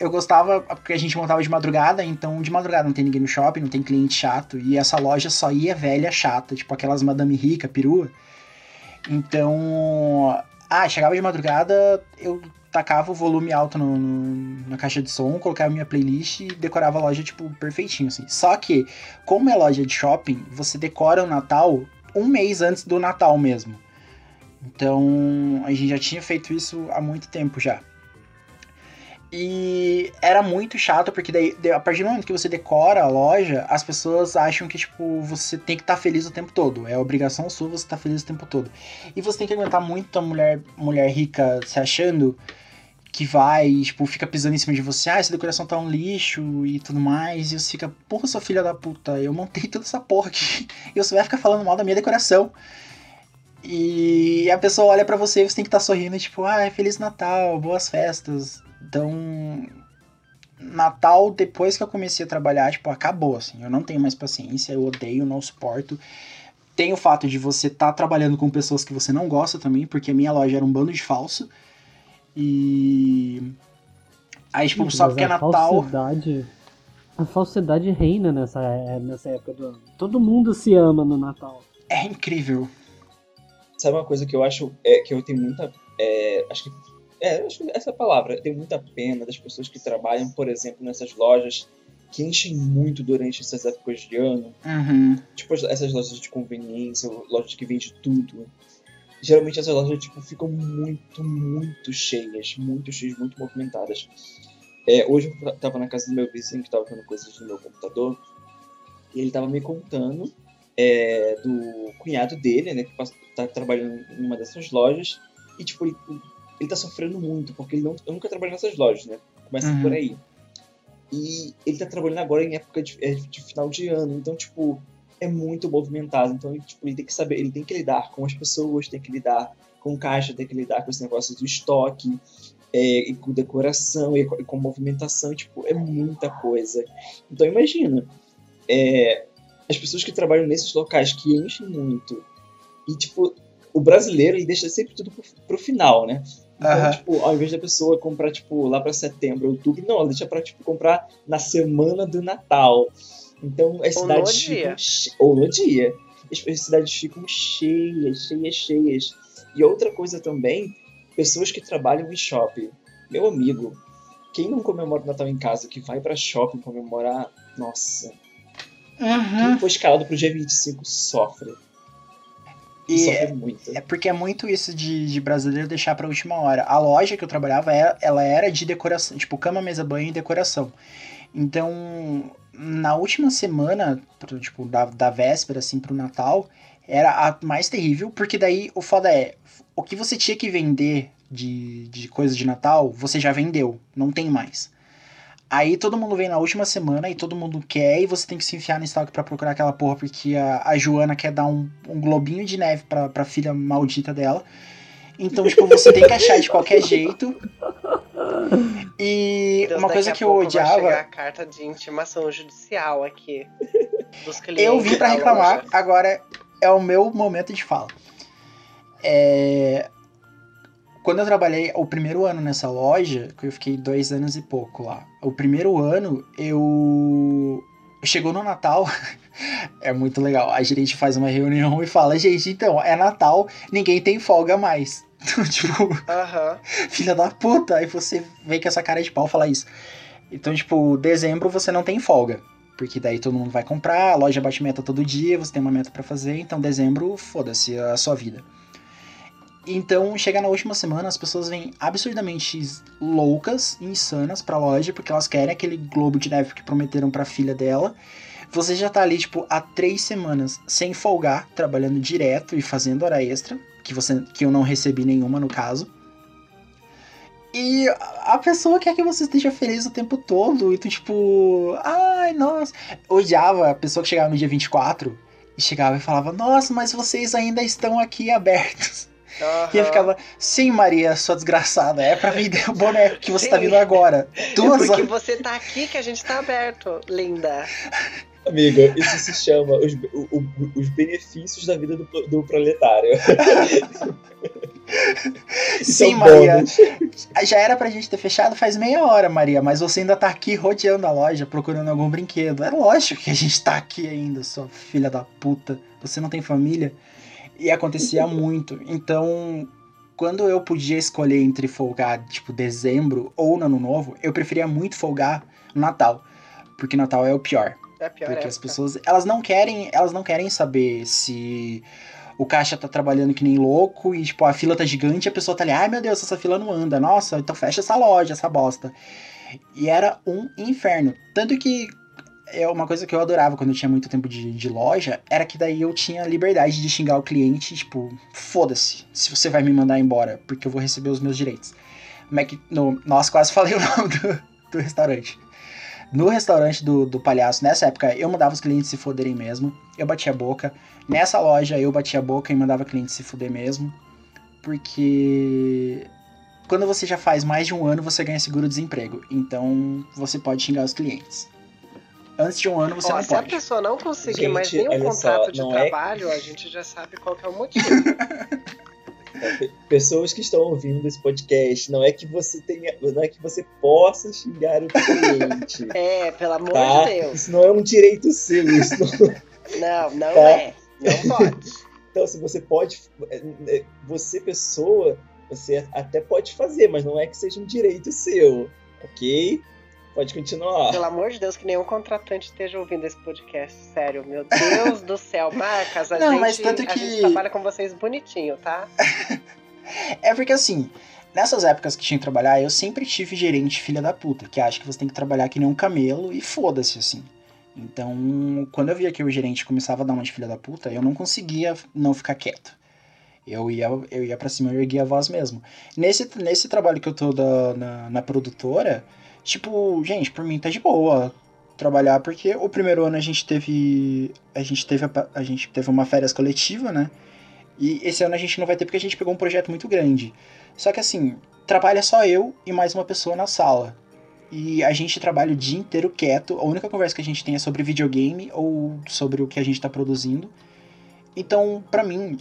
Eu gostava, porque a gente montava de madrugada, então de madrugada não tem ninguém no shopping, não tem cliente chato, e essa loja só ia velha chata, tipo aquelas madame rica, perua. Então, ah, chegava de madrugada, eu tacava o volume alto no, no, na caixa de som, colocava minha playlist e decorava a loja, tipo, perfeitinho, assim. Só que, como é loja de shopping, você decora o Natal um mês antes do Natal mesmo. Então, a gente já tinha feito isso há muito tempo já. E era muito chato, porque daí, a partir do momento que você decora a loja, as pessoas acham que, tipo, você tem que estar feliz o tempo todo. É obrigação sua você estar feliz o tempo todo. E você tem que aguentar muito a mulher, mulher rica se achando que vai, tipo, fica pisando em cima de você. Ah, essa decoração tá um lixo e tudo mais. E você fica, porra, sua filha da puta, eu montei toda essa porra aqui. E você vai ficar falando mal da minha decoração. E a pessoa olha pra você e você tem que estar sorrindo, tipo, ah, Feliz Natal, boas festas. Então, Natal, depois que eu comecei a trabalhar, tipo, acabou, assim. Eu não tenho mais paciência, eu odeio, não suporto. Tem o fato de você estar tá trabalhando com pessoas que você não gosta também, porque a minha loja era um bando de falso. E... Aí, tipo, só porque é Natal... Falsidade, a falsidade reina nessa, nessa época do ano. Todo mundo se ama no Natal. É incrível. Sabe uma coisa que eu acho é, que eu tenho muita... É, acho que... É, acho que essa palavra, eu tenho muita pena das pessoas que trabalham, por exemplo, nessas lojas que enchem muito durante essas épocas de ano. Uhum. Tipo, essas lojas de conveniência, lojas que vendem tudo. Geralmente essas lojas, tipo, ficam muito, muito cheias, muito cheias, muito movimentadas. É, hoje eu tava na casa do meu vizinho, que tava vendo coisas no meu computador, e ele tava me contando é, do cunhado dele, né, que tá trabalhando em uma dessas lojas, e, tipo, ele... Ele tá sofrendo muito, porque ele não, eu nunca trabalhei nessas lojas, né? Começa uhum. por aí. E ele tá trabalhando agora em época de, de final de ano, então, tipo, é muito movimentado. Então, ele, tipo, ele tem que saber, ele tem que lidar com as pessoas, tem que lidar com caixa, tem que lidar com esse negócio do estoque, é, e com decoração, e com, e com movimentação, tipo, é muita coisa. Então, imagina, é, as pessoas que trabalham nesses locais que enchem muito, e, tipo, o brasileiro, ele deixa sempre tudo pro, pro final, né? Então, uhum. tipo, ao invés da pessoa comprar, tipo, lá pra setembro, outubro, não, ela deixa pra, tipo, comprar na semana do Natal. Então, as cidades ficam... Ou no dia. as cidades ficam cheias, cheias, cheias. E outra coisa também, pessoas que trabalham em shopping. Meu amigo, quem não comemora o Natal em casa, que vai pra shopping comemorar, nossa. Uhum. Quem foi escalado pro dia vinte e cinco sofre. E sofre é, muito. É porque é muito isso de, de brasileiro deixar pra última hora. A loja que eu trabalhava, ela era de decoração, tipo cama, mesa, banho e decoração. Então, na última semana, tipo, da, da véspera, assim, pro Natal, era a mais terrível, porque daí o foda é, o que você tinha que vender de, de coisa de Natal, você já vendeu, não tem mais. Aí todo mundo vem na última semana e todo mundo quer, e você tem que se enfiar no estoque pra procurar aquela porra, porque a, a Joana quer dar um, um globinho de neve pra, pra filha maldita dela. Então, tipo, você tem que achar de qualquer jeito. E então, uma coisa que eu odiava... Vai chegar a carta de intimação judicial aqui. Dos clientes. Eu vim pra reclamar, agora é o meu momento de fala. É... Quando eu trabalhei o primeiro ano nessa loja, que eu fiquei dois anos e pouco lá. O primeiro ano, eu... Chegou no Natal... É muito legal. A gerente faz uma reunião e fala, gente, então, é Natal, ninguém tem folga mais. Tipo, uh-huh. Filha da puta. Aí você vem com essa cara de pau falar isso. Então, tipo, dezembro você não tem folga. Porque daí todo mundo vai comprar, a loja bate meta todo dia, você tem uma meta pra fazer. Então, dezembro, foda-se a sua vida. Então, chega na última semana, as pessoas vêm absurdamente loucas, insanas pra loja, porque elas querem aquele globo de neve que prometeram pra filha dela. Você já tá ali, tipo, há três semanas sem folgar, trabalhando direto e fazendo hora extra, que, você, que eu não recebi nenhuma, no caso. E a pessoa quer que você esteja feliz o tempo todo, e tu, tipo... Ai, nossa... Odiava a pessoa que chegava no dia vinte e quatro, e chegava e falava, nossa, mas vocês ainda estão aqui abertos. Uhum. E eu ficava, sim, Maria, sua desgraçada, é pra vender o boneco que você sim. tá vindo agora. Duas é porque horas... você tá aqui que a gente tá aberto, linda. Amiga, isso se chama os, o, o, os benefícios da vida do, do proletário. Sim, Maria. Bônus. Já era pra gente ter fechado faz meia hora, Maria, mas você ainda tá aqui rodeando a loja, procurando algum brinquedo. É lógico que a gente tá aqui ainda, sua filha da puta. Você não tem família? E acontecia muito. Então, quando eu podia escolher entre folgar, tipo, dezembro ou no Ano Novo, eu preferia muito folgar no Natal. Porque Natal é o pior. É pior porque época. As pessoas, elas não querem, elas não querem saber se o caixa tá trabalhando que nem louco e, tipo, a fila tá gigante e a pessoa tá ali, ai meu Deus, essa fila não anda, nossa, então fecha essa loja, essa bosta. E era um inferno. Tanto que é uma coisa que eu adorava quando eu tinha muito tempo de, de loja, era que daí eu tinha liberdade de xingar o cliente, tipo, foda-se, se você vai me mandar embora, porque eu vou receber os meus direitos. Mac, no, nossa, quase falei o nome do, do restaurante. No restaurante do, do palhaço, nessa época, eu mandava os clientes se foderem mesmo. Eu batia a boca. Nessa loja, eu batia a boca e mandava clientes se foder mesmo. Porque quando você já faz mais de um ano, você ganha seguro-desemprego. Então, você pode xingar os clientes. Antes de um ano, você Ó, não se pode. Se a pessoa não conseguir gente, mais nenhum contrato só, de trabalho, é... a gente já sabe qual que é o motivo. Pessoas que estão ouvindo esse podcast, não é que você tenha, não é que você possa xingar o cliente. É, pelo amor tá? de Deus. Isso não é um direito seu, isso não. Não, não tá? é. Não pode. Então, se você pode, você pessoa, você até pode fazer, mas não é que seja um direito seu, ok? Pode continuar. Pelo amor de Deus, que nenhum contratante esteja ouvindo esse podcast, sério. Meu Deus do céu, Marcas, a, Não, gente, mas tanto que... a gente trabalha com vocês bonitinho, tá? É porque assim, nessas épocas que tinha que trabalhar, eu sempre tive gerente filha da puta, que acha que você tem que trabalhar que nem um camelo e foda-se, assim. Então, quando eu via que o gerente começava a dar uma de filha da puta, eu não conseguia não ficar quieto. Eu ia, eu ia pra cima e erguia a voz mesmo. Nesse, nesse trabalho que eu tô da, na, na produtora... Tipo, gente, por mim tá de boa trabalhar, porque o primeiro ano a gente teve a gente teve, a, a gente teve uma férias coletiva, né? E esse ano a gente não vai ter porque a gente pegou um projeto muito grande. Só que assim, trabalha só eu e mais uma pessoa na sala. E a gente trabalha o dia inteiro quieto. A única conversa que a gente tem é sobre videogame ou sobre o que a gente tá produzindo. Então, pra mim...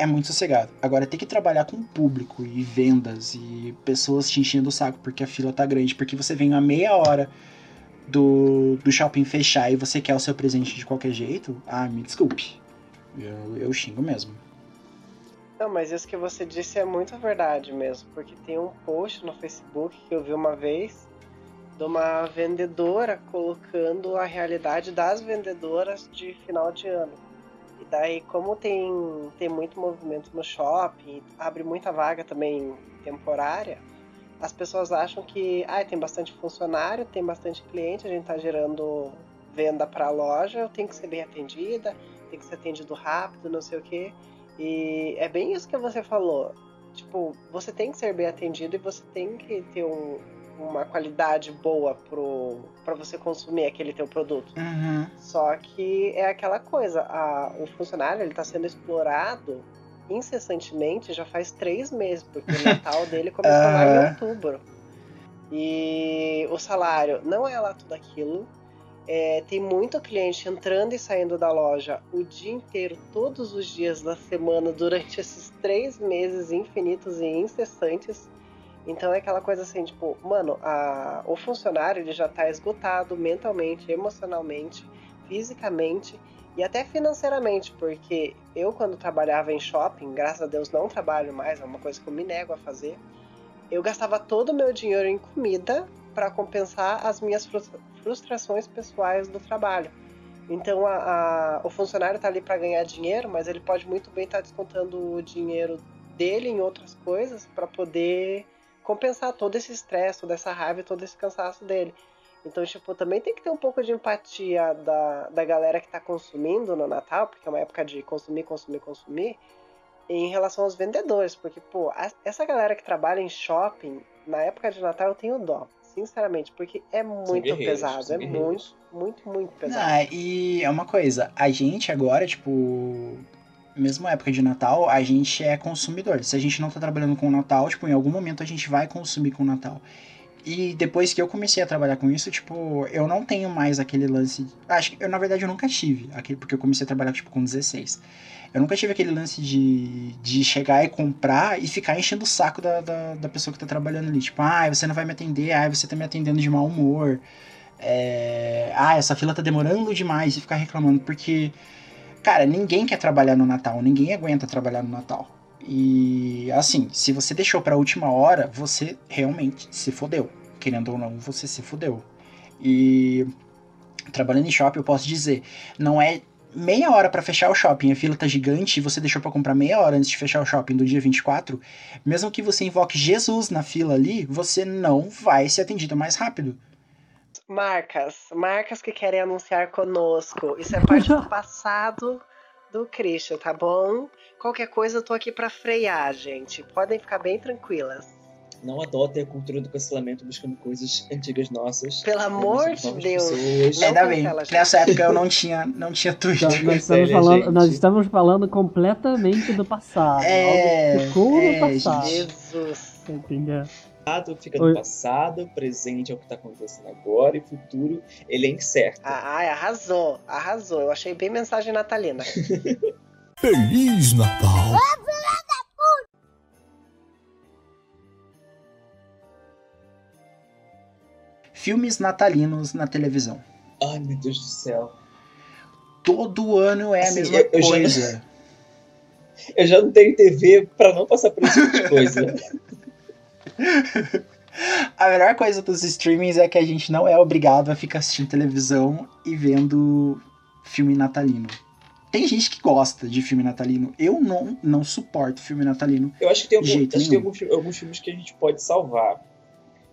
é muito sossegado. Agora, ter que trabalhar com público e vendas e pessoas te enchendo o saco porque a fila tá grande, porque você vem a meia hora do, do shopping fechar e você quer o seu presente de qualquer jeito, ah, me desculpe. Eu, eu xingo mesmo. Não, mas isso que você disse é muito verdade mesmo, porque tem um post no Facebook que eu vi uma vez de uma vendedora colocando a realidade das vendedoras de final de ano. E daí, como tem, tem muito movimento no shopping, abre muita vaga também temporária, as pessoas acham que ah, tem bastante funcionário, tem bastante cliente, a gente está gerando venda para a loja, eu tenho que ser bem atendida, tem que ser atendido rápido, não sei o quê. E é bem isso que você falou. Tipo, você tem que ser bem atendido e você tem que ter um, uma qualidade boa pro, pra você consumir aquele teu produto. Uhum. Só que é aquela coisa, a, o funcionário ele tá sendo explorado incessantemente já faz três meses, porque o Natal dele começou lá em outubro. E o salário não é lá tudo aquilo. É, tem muito cliente entrando e saindo da loja o dia inteiro, todos os dias da semana, durante esses três meses infinitos e incessantes. Então é aquela coisa assim, tipo, mano, a, o funcionário ele já tá esgotado mentalmente, emocionalmente, fisicamente e até financeiramente, porque eu quando trabalhava em shopping, graças a Deus não trabalho mais, é uma coisa que eu me nego a fazer, eu gastava todo o meu dinheiro em comida, para compensar as minhas frustrações pessoais do trabalho. Então a, a, o funcionário está ali para ganhar dinheiro, mas ele pode muito bem estar tá descontando o dinheiro dele em outras coisas para poder compensar todo esse estresse, toda essa raiva, todo esse cansaço dele. Então tipo, também tem que ter um pouco de empatia da, da galera que está consumindo no Natal, porque é uma época de consumir, consumir, consumir, em relação aos vendedores, porque pô, a, essa galera que trabalha em shopping na época de Natal eu tenho dó. Sinceramente, porque é muito pesado, é muito, muito, muito pesado. Ah, e é uma coisa, a gente agora, tipo, mesmo na época de Natal, a gente é consumidor. Se a gente não tá trabalhando com o Natal, tipo, em algum momento a gente vai consumir com o Natal. E depois que eu comecei a trabalhar com isso, tipo, eu não tenho mais aquele lance... De... Acho que, eu, na verdade, eu nunca tive, aquele, porque eu comecei a trabalhar, tipo, com dezesseis. Eu nunca tive aquele lance de, de chegar e comprar e ficar enchendo o saco da, da, da pessoa que tá trabalhando ali. Tipo, ah, você não vai me atender, ah, você tá me atendendo de mau humor. É... Ah, essa fila tá demorando demais e ficar reclamando. Porque, cara, ninguém quer trabalhar no Natal, ninguém aguenta trabalhar no Natal. E, assim, se você deixou pra última hora, você realmente se fodeu. Querendo ou não, você se fodeu. E, trabalhando em shopping, eu posso dizer, não é... meia hora pra fechar o shopping, a fila tá gigante e você deixou pra comprar meia hora antes de fechar o shopping do dia vinte e quatro, mesmo que você invoque Jesus na fila ali, você não vai ser atendido mais rápido. Marcas, marcas que querem anunciar conosco, isso é parte do passado do Christian, tá bom? Qualquer coisa eu tô aqui pra frear, gente, podem ficar bem tranquilas. Não adotem a cultura do cancelamento buscando coisas antigas nossas. Pelo amor de Deus. Ainda bem, nessa época eu não tinha, não tinha Twitter. Nós, nós, estamos, falando, nós estamos falando completamente do passado. É, algo que ficou é, no passado. Jesus. Entendeu? Fica no passado, presente é o que está acontecendo agora e futuro ele é incerto. Ah, arrasou, arrasou. Eu achei bem mensagem natalina. Feliz Natal! Filmes natalinos na televisão. Ai, meu Deus do céu. Todo ano é assim, a mesma eu, eu coisa. Já, eu já não tenho T V pra não passar por esse tipo de coisa. A melhor coisa dos streamings é que a gente não é obrigado a ficar assistindo televisão e vendo filme natalino. Tem gente que gosta de filme natalino. Eu não, não suporto filme natalino. Eu acho que tem, algum, acho que tem alguns, alguns filmes que a gente pode salvar.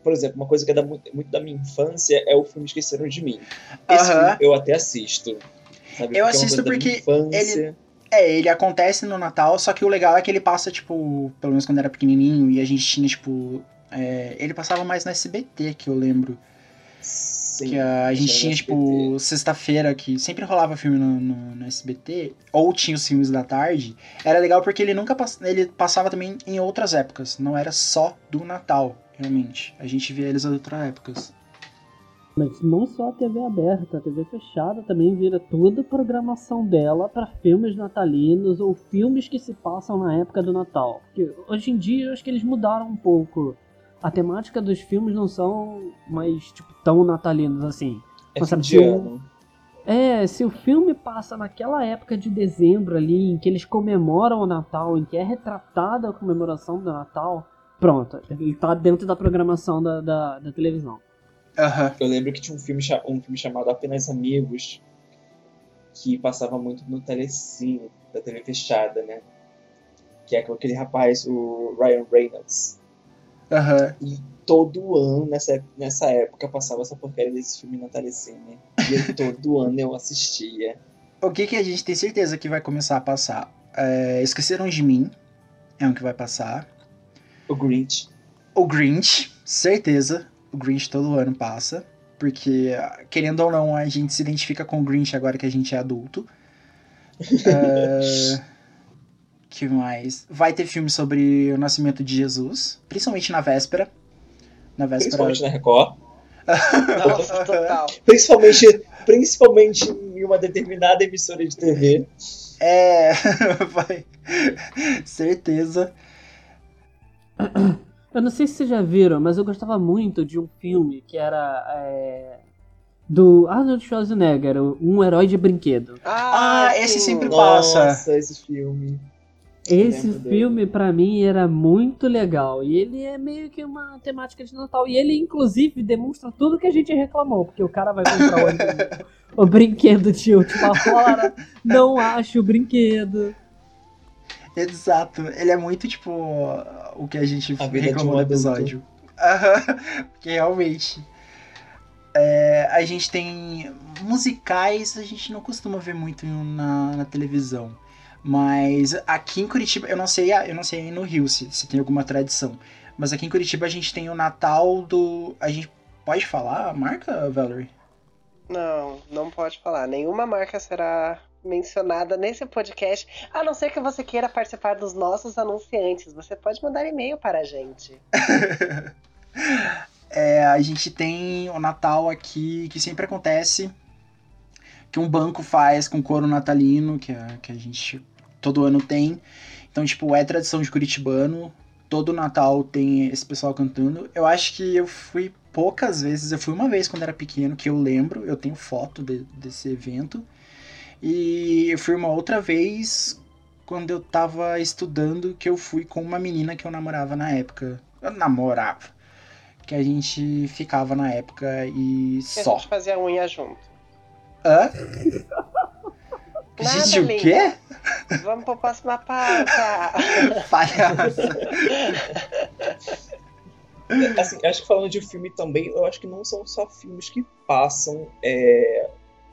Por exemplo, uma coisa que é da, muito, muito da minha infância é o filme Esqueceram de Mim. Esse uhum. filme eu até assisto. Sabe? Eu porque assisto é porque ele, é, ele acontece no Natal, só que o legal é que ele passa, tipo, pelo menos quando era pequenininho, e a gente tinha, tipo... É, ele passava mais no S B T, que eu lembro. Sim, que a, a gente tinha, tipo, sexta-feira, que sempre rolava filme no, no, no S B T, ou tinha os filmes da tarde. Era legal porque ele nunca pass... ele passava também em outras épocas, não era só do Natal. Realmente, a gente via eles em outras épocas. Mas não só a T V aberta, a T V fechada também vira toda a programação dela para filmes natalinos ou filmes que se passam na época do Natal. Porque hoje em dia eu acho que eles mudaram um pouco. A temática dos filmes não são mais tipo, tão natalinos assim. É fim de ano. É, se o filme passa naquela época de dezembro ali, em que eles comemoram o Natal, em que é retratada a comemoração do Natal, pronto, ele tá dentro da programação da, da, da televisão. Aham, eu lembro que tinha um filme, um filme chamado Apenas Amigos, que passava muito no Telecine, da T V fechada, né? Que é com aquele rapaz, o Ryan Reynolds. Aham. E todo ano, nessa, nessa época, passava essa porcaria desse filme na Telecine. E eu, todo ano eu assistia. O que que a gente tem certeza que vai começar a passar? É, Esqueceram de Mim, é um que vai passar. O Grinch. O Grinch, certeza. O Grinch todo ano passa. Porque, querendo ou não, a gente se identifica com o Grinch agora que a gente é adulto. uh, que mais? Vai ter filme sobre o nascimento de Jesus, principalmente na véspera. Na véspera principalmente na Record. Nossa, total. Principalmente, principalmente em uma determinada emissora de T V. É, vai. Certeza. Eu não sei se vocês já viram, mas eu gostava muito de um filme que era é, do Arnold Schwarzenegger, Um Herói de Brinquedo. Ah, ah esse sempre nossa, passa. Nossa, esse filme. Esse filme, dele. Pra mim, era muito legal. E ele é meio que uma temática de Natal. E ele, inclusive, demonstra tudo que a gente reclamou. Porque o cara vai comprar o, o brinquedo de última hora, não acha o brinquedo. Exato, ele é muito tipo o que a gente reclamou no episódio. Porque realmente é, a gente tem musicais, a gente não costuma ver muito na, na televisão. Mas aqui em Curitiba, eu não sei, eu não sei no Rio se, se tem alguma tradição. Mas aqui em Curitiba a gente tem o Natal do. A gente pode falar a marca, Valerie? Não, não pode falar. Nenhuma marca será mencionada nesse podcast, a não ser que você queira participar dos nossos anunciantes. Você pode mandar e-mail para a gente. É, a gente tem o Natal aqui, que sempre acontece, que um banco faz com coro natalino, que a, que a gente todo ano tem. Então, tipo, é tradição de curitibano. Todo Natal tem esse pessoal cantando. Eu acho que eu fui poucas vezes, eu fui uma vez quando era pequeno, que eu lembro, eu tenho foto de, desse evento. E eu fui uma outra vez quando eu tava estudando, que eu fui com uma menina que eu namorava na época. Eu namorava. Que a gente ficava na época e que só. A gente fazia unha junto. Hã? Nada, gente, o quê? Vamos pra próxima pauta. Palhaça. Assim, acho que falando de filme também, eu acho que não são só filmes que passam... É...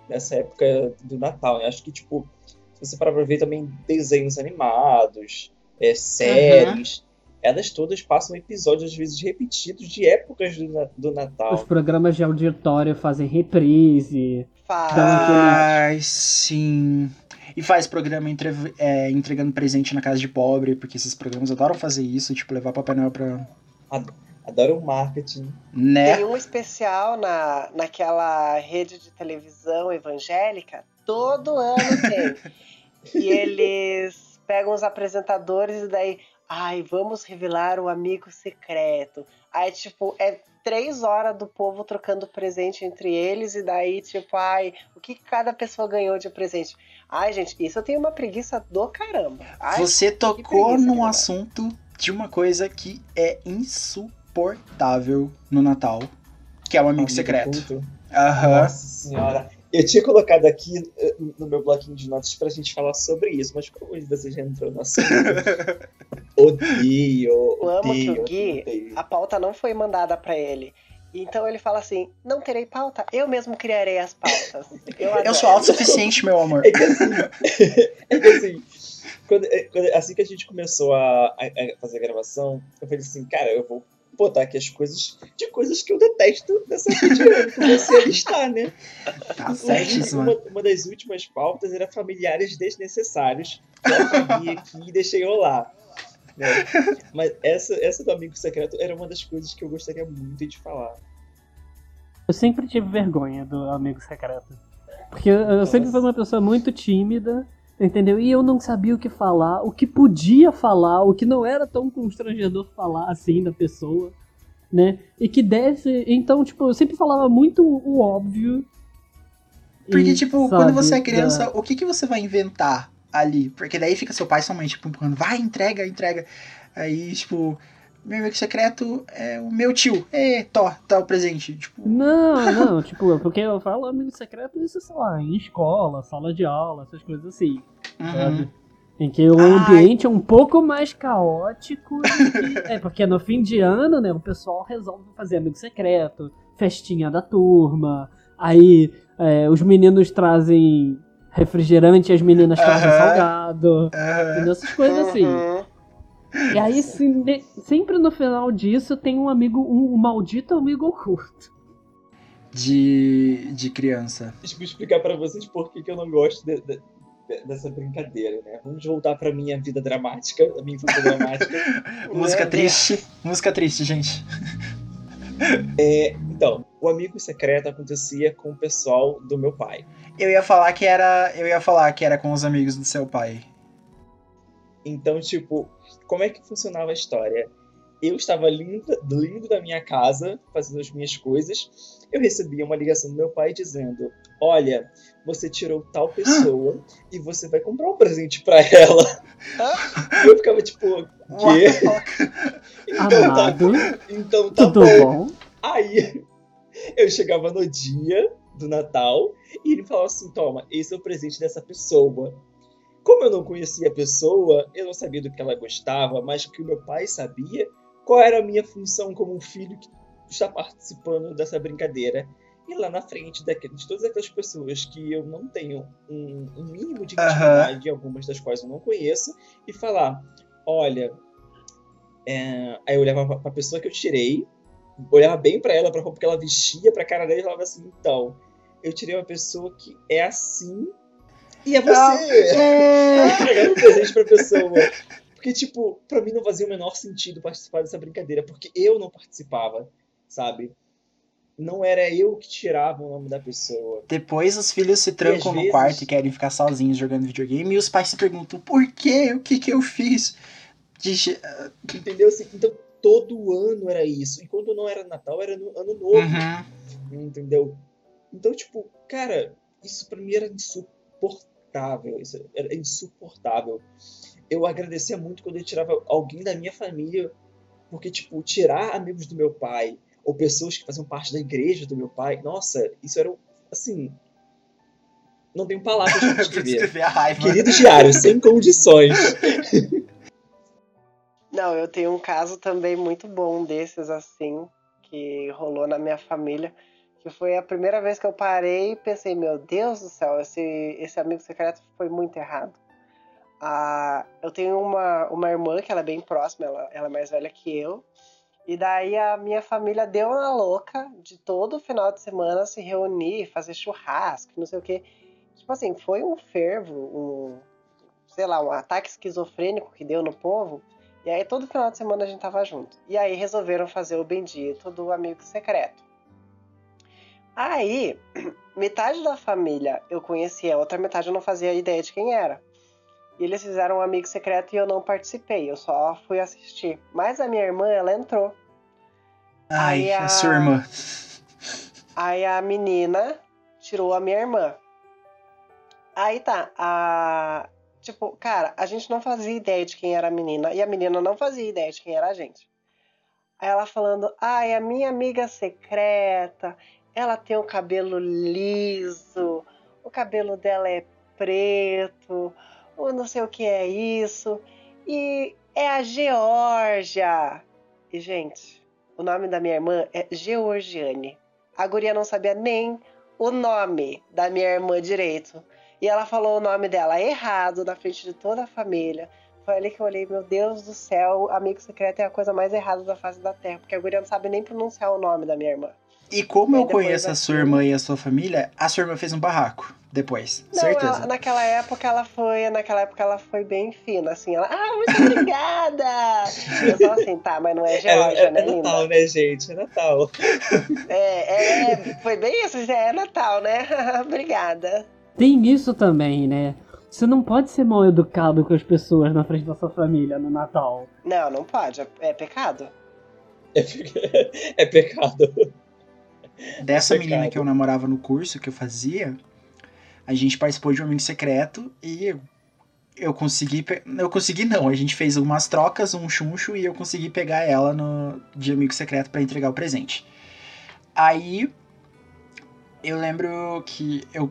nessa época do Natal, né? Acho que, tipo, se você parar pra ver também desenhos animados, é, séries, uhum. Elas todas passam episódios, às vezes, repetidos de épocas do, do Natal. Os programas de auditório fazem reprise. Faz, ah, sim. E faz programa entre, é, entregando presente na casa de pobre, porque esses programas adoram fazer isso, tipo, levar Papai Noel pra... Adoro. Adoro o marketing. Né? Tem um especial na, naquela rede de televisão evangélica. Todo ano tem. E eles pegam os apresentadores e daí... Ai, vamos revelar o amigo secreto. Aí, tipo, é três horas do povo trocando presente entre eles. E daí, tipo, ai, o que cada pessoa ganhou de presente? Ai, gente, isso eu tenho uma preguiça do caramba. Ai, você tocou num assunto de uma coisa que é insuportável. Portável no Natal, que é o Amigo, amigo Secreto. Aham. Nossa senhora. Eu tinha colocado aqui no meu bloquinho de notas pra gente falar sobre isso, mas como você já entrou no assunto? Odeio, odeio. Eu amo que o Gui, odeio. A pauta não foi mandada pra ele. Então ele fala assim, não terei pauta, eu mesmo criarei as pautas. Eu, eu sou autossuficiente, meu amor. É que assim, é que assim quando, quando, assim que a gente começou a, a, a fazer a gravação, eu falei assim, cara, eu vou botar aqui as coisas de coisas que eu detesto dessa vida que você está, né? Tá certo, uma, uma das últimas pautas era familiares desnecessários. Que eu peguei aqui e deixei rolar. Né? Mas essa, essa do Amigo Secreto era uma das coisas que eu gostaria muito de falar. Eu sempre tive vergonha do Amigo Secreto. Porque eu, eu sempre fui uma pessoa muito tímida, entendeu? E eu não sabia o que falar, o que podia falar, o que não era tão constrangedor falar assim da pessoa, né? E que desse... Então, tipo, eu sempre falava muito o óbvio. Porque, tipo, quando você é criança, o que, que você vai inventar ali? Porque daí fica seu pai e sua mãe, tipo, empurrando. Vai, entrega, entrega. Aí, tipo... Meu amigo secreto é o meu tio. É, tó, tá o presente. Tipo... Não, não, tipo, porque eu falo amigo secreto, isso, sei lá, em escola, sala de aula, essas coisas assim. Uhum. Sabe? Em que o Ai. ambiente é um pouco mais caótico. Que... é, porque no fim de ano, né, o pessoal resolve fazer amigo secreto, festinha da turma. Aí é, os meninos trazem refrigerante e as meninas uhum. trazem salgado. Uhum. E essas coisas assim. Uhum. E aí, sempre no final disso, tem um amigo, um, um maldito amigo oculto. De, de criança. Deixa eu explicar pra vocês por que eu não gosto de, de, dessa brincadeira, né? Vamos voltar pra minha vida dramática, a minha vida dramática. Música é, triste, é... música triste, gente. É, então, o amigo secreto acontecia com o pessoal do meu pai. Eu ia falar que era, eu ia falar que era com os amigos do seu pai. Então, tipo... Como é que funcionava a história? Eu estava lindo, lindo da minha casa, fazendo as minhas coisas. Eu recebia uma ligação do meu pai dizendo: olha, você tirou tal pessoa e você vai comprar um presente pra ela. Eu ficava tipo, quê? Então tá, então tá Tudo bom. bom. Aí eu chegava no dia do Natal e ele falava assim: toma, esse é o presente dessa pessoa. Como eu não conhecia a pessoa, eu não sabia do que ela gostava, mas o que o meu pai sabia, qual era a minha função como um filho que está participando dessa brincadeira. E lá na frente daqueles, de todas aquelas pessoas que eu não tenho um, um mínimo de intimidade, uhum. algumas das quais eu não conheço, e falar, olha... É... Aí eu olhava para a pessoa que eu tirei, olhava bem para ela, para a roupa que ela vestia, para a cara dela, e falava assim, então, eu tirei uma pessoa que é assim... E é você! Ah, é. Entregar um presente pra pessoa. Porque, tipo, pra mim não fazia o menor sentido participar dessa brincadeira, porque eu não participava, sabe? Não era eu que tirava o nome da pessoa. Depois os filhos se trancam no vezes... quarto e querem ficar sozinhos jogando videogame, e os pais se perguntam, por quê? O que que eu fiz? De... Entendeu? Assim, então, todo ano era isso. E quando não era Natal, era no Ano Novo. Uhum. Entendeu? Então, tipo, cara, isso pra mim era insuportável. Isso era insuportável. Eu agradecia muito quando eu tirava alguém da minha família, porque, tipo, tirar amigos do meu pai, ou pessoas que faziam parte da igreja do meu pai, nossa, isso era, assim, não tenho palavras pra escrever. Querido diário, sem condições. Não, eu tenho um caso também muito bom desses, assim, que rolou na minha família, que foi a primeira vez que eu parei e pensei, meu Deus do céu, esse, esse amigo secreto foi muito errado. Ah, eu tenho uma, uma irmã que ela é bem próxima, ela, ela é mais velha que eu, e daí a minha família deu na louca de todo final de semana se reunir, fazer churrasco, não sei o quê. Tipo assim, foi um fervo, um, sei lá, um ataque esquizofrênico que deu no povo, e aí todo final de semana a gente tava junto. E aí resolveram fazer o bendito do amigo secreto. Aí, metade da família eu conhecia, a outra metade eu não fazia ideia de quem era. E eles fizeram um amigo secreto e eu não participei, eu só fui assistir. Mas a minha irmã, ela entrou. Ai, aí a... a sua irmã. Aí a menina tirou a minha irmã. Aí tá, a... tipo, cara, a gente não fazia ideia de quem era a menina e a menina não fazia ideia de quem era a gente. Aí ela falando, ai, a minha amiga secreta... Ela tem o cabelo liso, o cabelo dela é preto, ou não sei o que é isso. E é a Geórgia. E, gente, o nome da minha irmã é Georgiane. A guria não sabia nem o nome da minha irmã direito. E ela falou o nome dela errado na frente de toda a família. Foi ali que eu olhei, meu Deus do céu, amigo secreto é a coisa mais errada da face da Terra, porque a guria não sabe nem pronunciar o nome da minha irmã. E como eu conheço a sua irmã e a sua família, a sua irmã fez um barraco depois, não, certeza. Ela, naquela época ela foi, naquela época ela foi bem fina, assim, ela, ah, muito obrigada! Eu só assim, tá, mas não é Geórgia, é, né, é linda? É Natal, né, gente? É Natal. É, é, foi bem isso, é Natal, né? Obrigada. Tem isso também, né? Você não pode ser mal educado com as pessoas na frente da sua família no Natal. Não, não pode, é, é pecado. É, é pecado. Dessa menina que eu namorava no curso, que eu fazia, a gente participou de um amigo secreto e eu consegui... Pe... Eu consegui não, a gente fez umas trocas, um chuncho, e eu consegui pegar ela no... de amigo secreto pra entregar o presente. Aí, eu lembro que eu,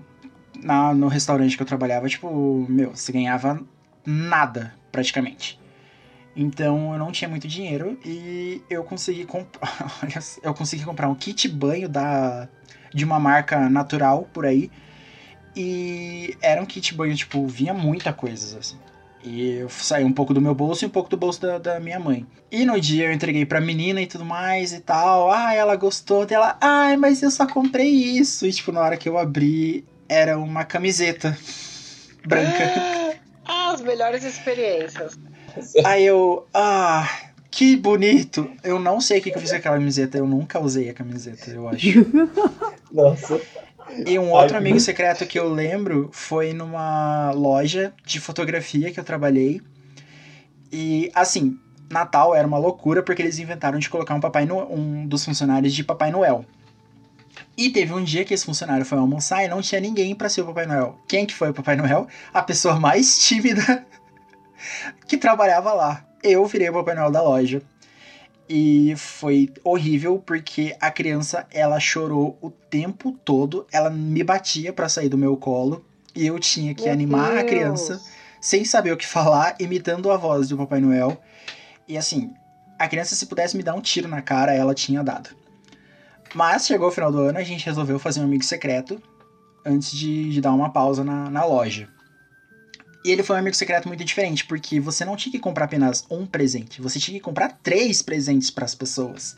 na, no restaurante que eu trabalhava, tipo, meu, você ganhava nada, praticamente. Então, eu não tinha muito dinheiro e eu consegui comprar... eu consegui comprar um kit banho da... de uma marca natural, por aí. E era um kit banho, tipo, vinha muita coisa, assim. E eu saí um pouco do meu bolso e um pouco do bolso da, da minha mãe. E no dia eu entreguei pra menina e tudo mais e tal. Ah, ela gostou dela. Ai, mas eu só comprei isso. E, tipo, na hora que eu abri, era uma camiseta branca. Ah, as melhores experiências. Aí eu... Ah, que bonito. Eu não sei o que, que eu fiz com aquela camiseta. Eu nunca usei a camiseta, eu acho. Nossa... E um outro amigo secreto que eu lembro foi numa loja de fotografia que eu trabalhei. E, assim, Natal era uma loucura porque eles inventaram de colocar um, Papai no... um dos funcionários de Papai Noel. E teve um dia que esse funcionário foi almoçar e não tinha ninguém pra ser o Papai Noel. Quem que foi o Papai Noel? A pessoa mais tímida que trabalhava lá. Eu virei o Papai Noel da loja. E foi horrível, porque a criança, ela chorou o tempo todo. Ela me batia pra sair do meu colo. E eu tinha que meu animar Deus. A criança, sem saber o que falar, imitando a voz do Papai Noel. E assim, a criança, se pudesse me dar um tiro na cara, ela tinha dado. Mas chegou o final do ano, a gente resolveu fazer um amigo secreto, antes de, de dar uma pausa na, na loja. E ele foi um amigo secreto muito diferente, porque você não tinha que comprar apenas um presente, você tinha que comprar três presentes para as pessoas.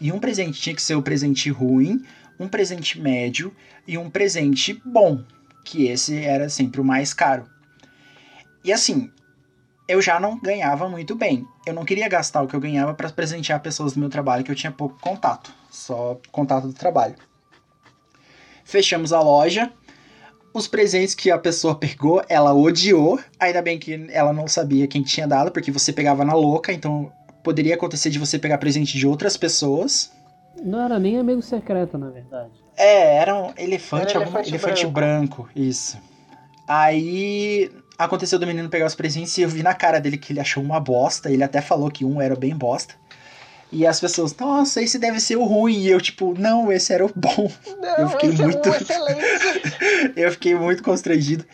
E um presente tinha que ser o presente ruim, um presente médio e um presente bom, que esse era sempre o mais caro. E assim, eu já não ganhava muito bem. Eu não queria gastar o que eu ganhava para presentear pessoas do meu trabalho, que eu tinha pouco contato, só contato do trabalho. Fechamos a loja. Os presentes que a pessoa pegou, ela odiou. Ainda bem que ela não sabia quem tinha dado, porque você pegava na louca. Então, poderia acontecer de você pegar presente de outras pessoas. Não era nem amigo secreto, na verdade. É, era um elefante, era algum, elefante, elefante branco. branco. Isso. Aí, aconteceu do menino pegar os presentes e eu vi na cara dele que ele achou uma bosta. Ele até falou que um era bem bosta. E as pessoas, nossa, esse deve ser o ruim. E eu, tipo, não, esse era o bom. Não, eu fiquei muito. eu fiquei muito constrangido.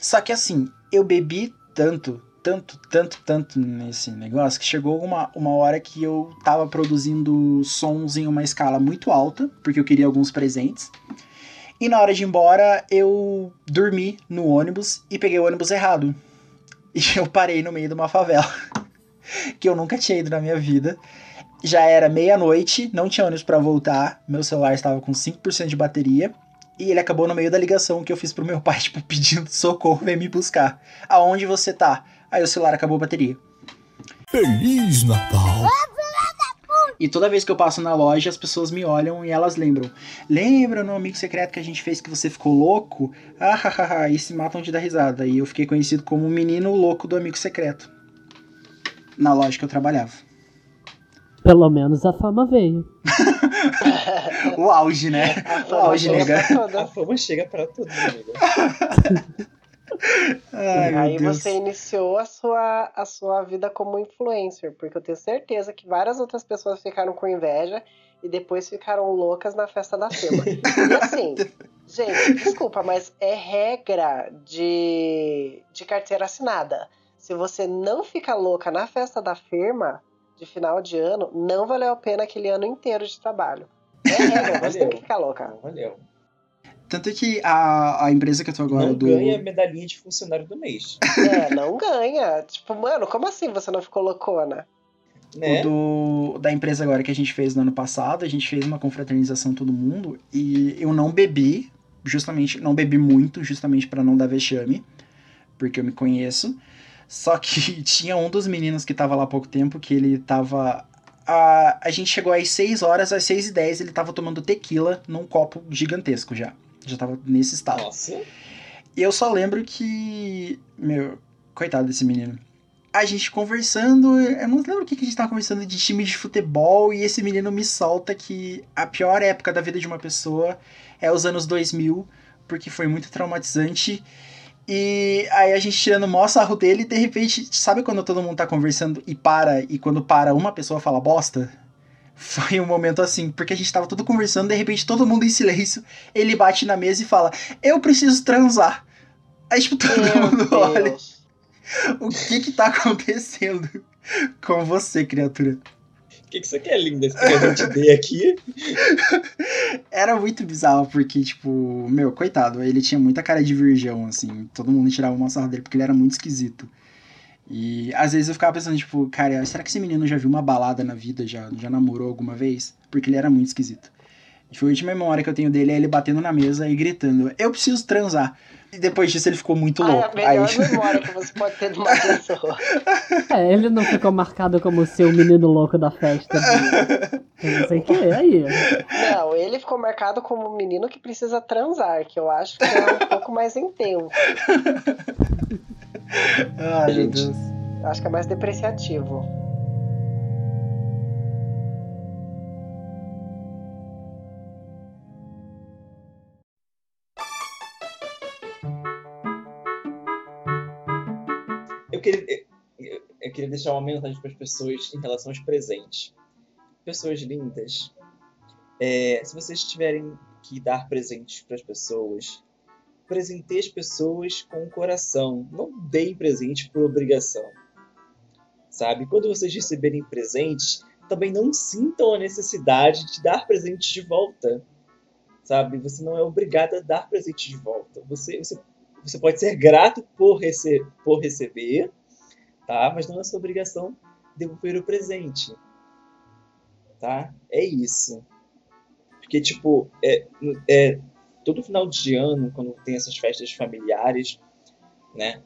Só que assim, eu bebi tanto, tanto, tanto, tanto nesse negócio, que chegou uma, uma hora que eu tava produzindo sons em uma escala muito alta, porque eu queria alguns presentes. E na hora de ir embora, eu dormi no ônibus e peguei o ônibus errado. E eu parei no meio de uma favela, que eu nunca tinha ido na minha vida. Já era meia-noite, não tinha ônibus pra voltar, meu celular estava com cinco por cento de bateria, e ele acabou no meio da ligação que eu fiz pro meu pai, tipo, pedindo socorro, vem me buscar. Aonde você tá? Aí o celular acabou a bateria. Feliz Natal! E toda vez que eu passo na loja, as pessoas me olham e elas lembram. Lembra no amigo secreto que a gente fez que você ficou louco? Ah, hahaha, e se matam de dar risada. E eu fiquei conhecido como o menino louco do amigo secreto, na loja que eu trabalhava. Pelo menos a fama veio. O auge, né? O auge, nega. A fama chega pra tudo, nega. Ai, aí você iniciou a sua, a sua vida como influencer, porque eu tenho certeza que várias outras pessoas ficaram com inveja e depois ficaram loucas na festa da fama. E assim, gente, desculpa, mas é regra de, de carteira assinada. Se você não fica louca na festa da firma... de final de ano, não valeu a pena aquele ano inteiro de trabalho. É regra, você tem que ficar louca. Não valeu. Tanto que a, a empresa que eu tô agora... Não do... ganha medalhinha de funcionário do mês. É, não ganha. Tipo, mano, como assim você não ficou loucona? Né? O do, da empresa agora que a gente fez no ano passado, a gente fez uma confraternização todo mundo, e eu não bebi, justamente, não bebi muito, justamente pra não dar vexame, porque eu me conheço. Só que tinha um dos meninos que tava lá há pouco tempo, que ele tava... A, a gente chegou às seis horas, às seis e dez, ele tava tomando tequila num copo gigantesco já. Já tava nesse estado. Nossa. E eu só lembro que... Meu, coitado desse menino. A gente conversando, eu não lembro o que a gente tava conversando, de time de futebol, e esse menino me solta que a pior época da vida de uma pessoa é os anos dois mil... porque foi muito traumatizante. E aí a gente tirando o maior sarro dele, e de repente, sabe quando todo mundo tá conversando e para, e quando para uma pessoa fala bosta? Foi um momento assim, porque a gente tava todo conversando, de repente todo mundo em silêncio, ele bate na mesa e fala, eu preciso transar. Aí tipo, todo Meu mundo Deus. Olha, o que que tá acontecendo com você, criatura? O que que você quer, linda? Esse que a gente deu aqui? Era muito bizarro, porque, tipo... Meu, coitado, ele tinha muita cara de virgão, assim. Todo mundo tirava uma sarra dele, porque ele era muito esquisito. E, às vezes, eu ficava pensando, tipo... Cara, será que esse menino já viu uma balada na vida? Já, já namorou alguma vez? Porque ele era muito esquisito. E foi a última memória que eu tenho dele, é ele batendo na mesa e gritando... Eu preciso transar! E depois disso ele ficou muito Ai, louco. É a melhor Aí... memória que você pode ter de uma pessoa. É, ele não ficou marcado como ser o menino louco da festa. Eu não sei o que é aí. Não, ele ficou marcado como um menino que precisa transar, que eu acho que é um pouco mais intenso. Ai, gente, Deus. Acho que é mais depreciativo. Eu queria, eu queria deixar uma mensagem para as pessoas em relação aos presentes. Pessoas lindas, é, se vocês tiverem que dar presentes para as pessoas, presenteie as pessoas com o coração. Não deem presente por obrigação. Sabe? Quando vocês receberem presentes, também não sintam a necessidade de dar presentes de volta. Sabe? Você não é obrigado a dar presentes de volta. Você, você Você pode ser grato por, rece- por receber, tá? Mas não é sua obrigação devolver o presente, tá? É isso. Porque, tipo, é, é, todo final de ano, quando tem essas festas familiares, né?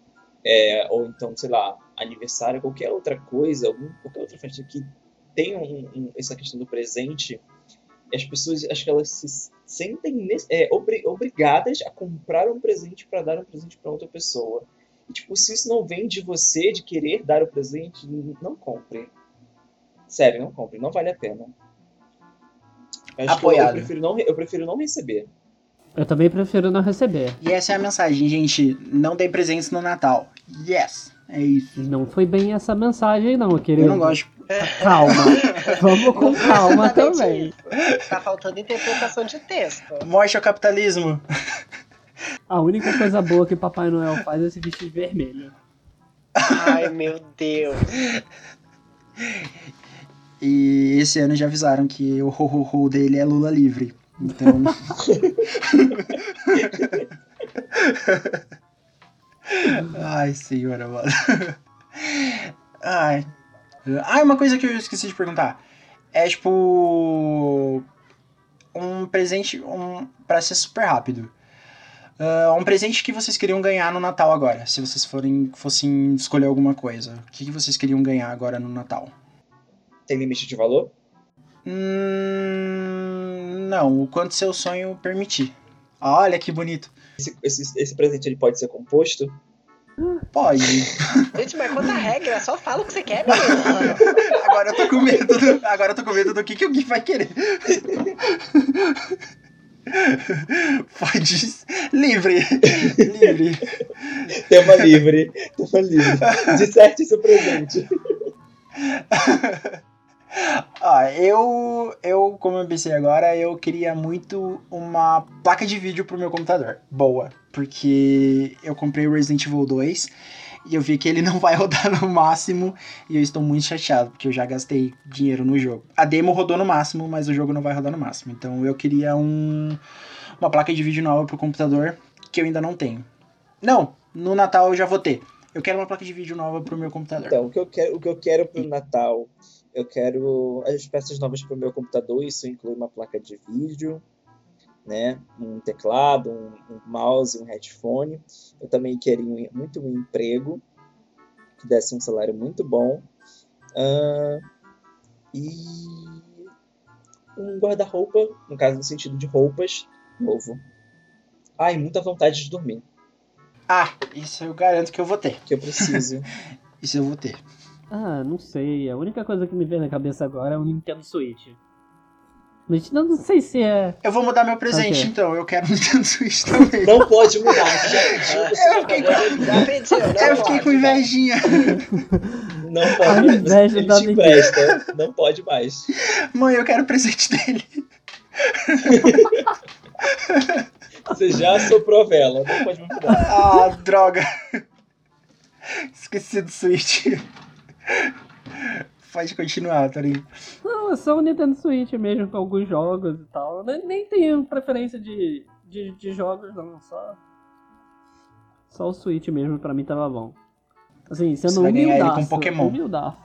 É, ou então, sei lá, aniversário, qualquer outra coisa, algum, qualquer outra festa que tenha um, um, essa questão do presente... As pessoas, acho que elas se sentem é, obri- obrigadas a comprar um presente para dar um presente para outra pessoa. E, tipo, se isso não vem de você, de querer dar o presente, não compre. Sério, não compre. Não vale a pena. Acho Apoiado. Que eu, eu, prefiro não, eu prefiro não receber. Eu também prefiro não receber. E essa é a mensagem, gente. Não dê presentes no Natal. Yes! É isso. Não foi bem essa mensagem, não, querido. Eu não gosto. Calma. Vamos com calma também. Isso. Tá faltando interpretação de texto. Morte ao capitalismo. A única coisa boa que Papai Noel faz é se vestir de vermelho. Ai, meu Deus. E esse ano já avisaram que o ho-ho-ho dele é Lula livre. Então... Ai, senhora, mano. Ai. Ah, uma coisa que eu esqueci de perguntar. É, tipo... Um presente... Um, pra ser super rápido. Uh, um presente que vocês queriam ganhar no Natal agora. Se vocês forem, fossem escolher alguma coisa. O que, que vocês queriam ganhar agora no Natal? Tem limite de valor? Hum, não. O quanto seu sonho permitir. Olha que bonito. Esse, esse, esse presente ele pode ser composto? Pode. Gente, mas quanta regra, só fala o que você quer, menino. Agora eu tô com medo do, agora eu tô com medo do que, que o Gui vai querer. Pode. Livre. Livre. Tema livre. Tema livre. Disserte seu presente. Ah, eu, eu, como eu pensei agora, eu queria muito uma placa de vídeo pro meu computador, boa, porque eu comprei o Resident Evil dois e eu vi que ele não vai rodar no máximo e eu estou muito chateado, porque eu já gastei dinheiro no jogo. A demo rodou no máximo, mas o jogo não vai rodar no máximo, então eu queria um, uma placa de vídeo nova pro computador, que eu ainda não tenho. Não, no Natal eu já vou ter, eu quero uma placa de vídeo nova pro meu computador. Então, o que eu quero, o que eu quero pro Natal... Eu quero as peças novas para o meu computador, isso inclui uma placa de vídeo, né? Um teclado, um, um mouse, um headphone. Eu também queria muito um emprego, que desse um salário muito bom. Uh, e um guarda-roupa, no caso no sentido de roupas, novo. Ah, e muita vontade de dormir. Ah, isso eu garanto que eu vou ter. Que eu preciso. Isso eu vou ter. Ah, não sei. A única coisa que me vem na cabeça agora é o Nintendo Switch. Nintendo não sei se é... Eu vou mudar meu presente, okay. Então. Eu quero Nintendo Switch também. Não pode mudar. Eu fiquei com... Eu fiquei com invejinha. Não pode. A inveja da Nintendo. Não pode mais. Mãe, eu quero o presente dele. Você já soprou vela. Não pode mudar. Ah, droga. Esqueci do Switch. Pode continuar, tá ligado? Não, é só o Nintendo Switch mesmo, com alguns jogos e tal. Eu nem tenho preferência de, de, de jogos, não. Só, só o Switch mesmo, pra mim tava bom. Assim, sendo humildaço. Você vai ganhar ele com Pokémon. Humildaço.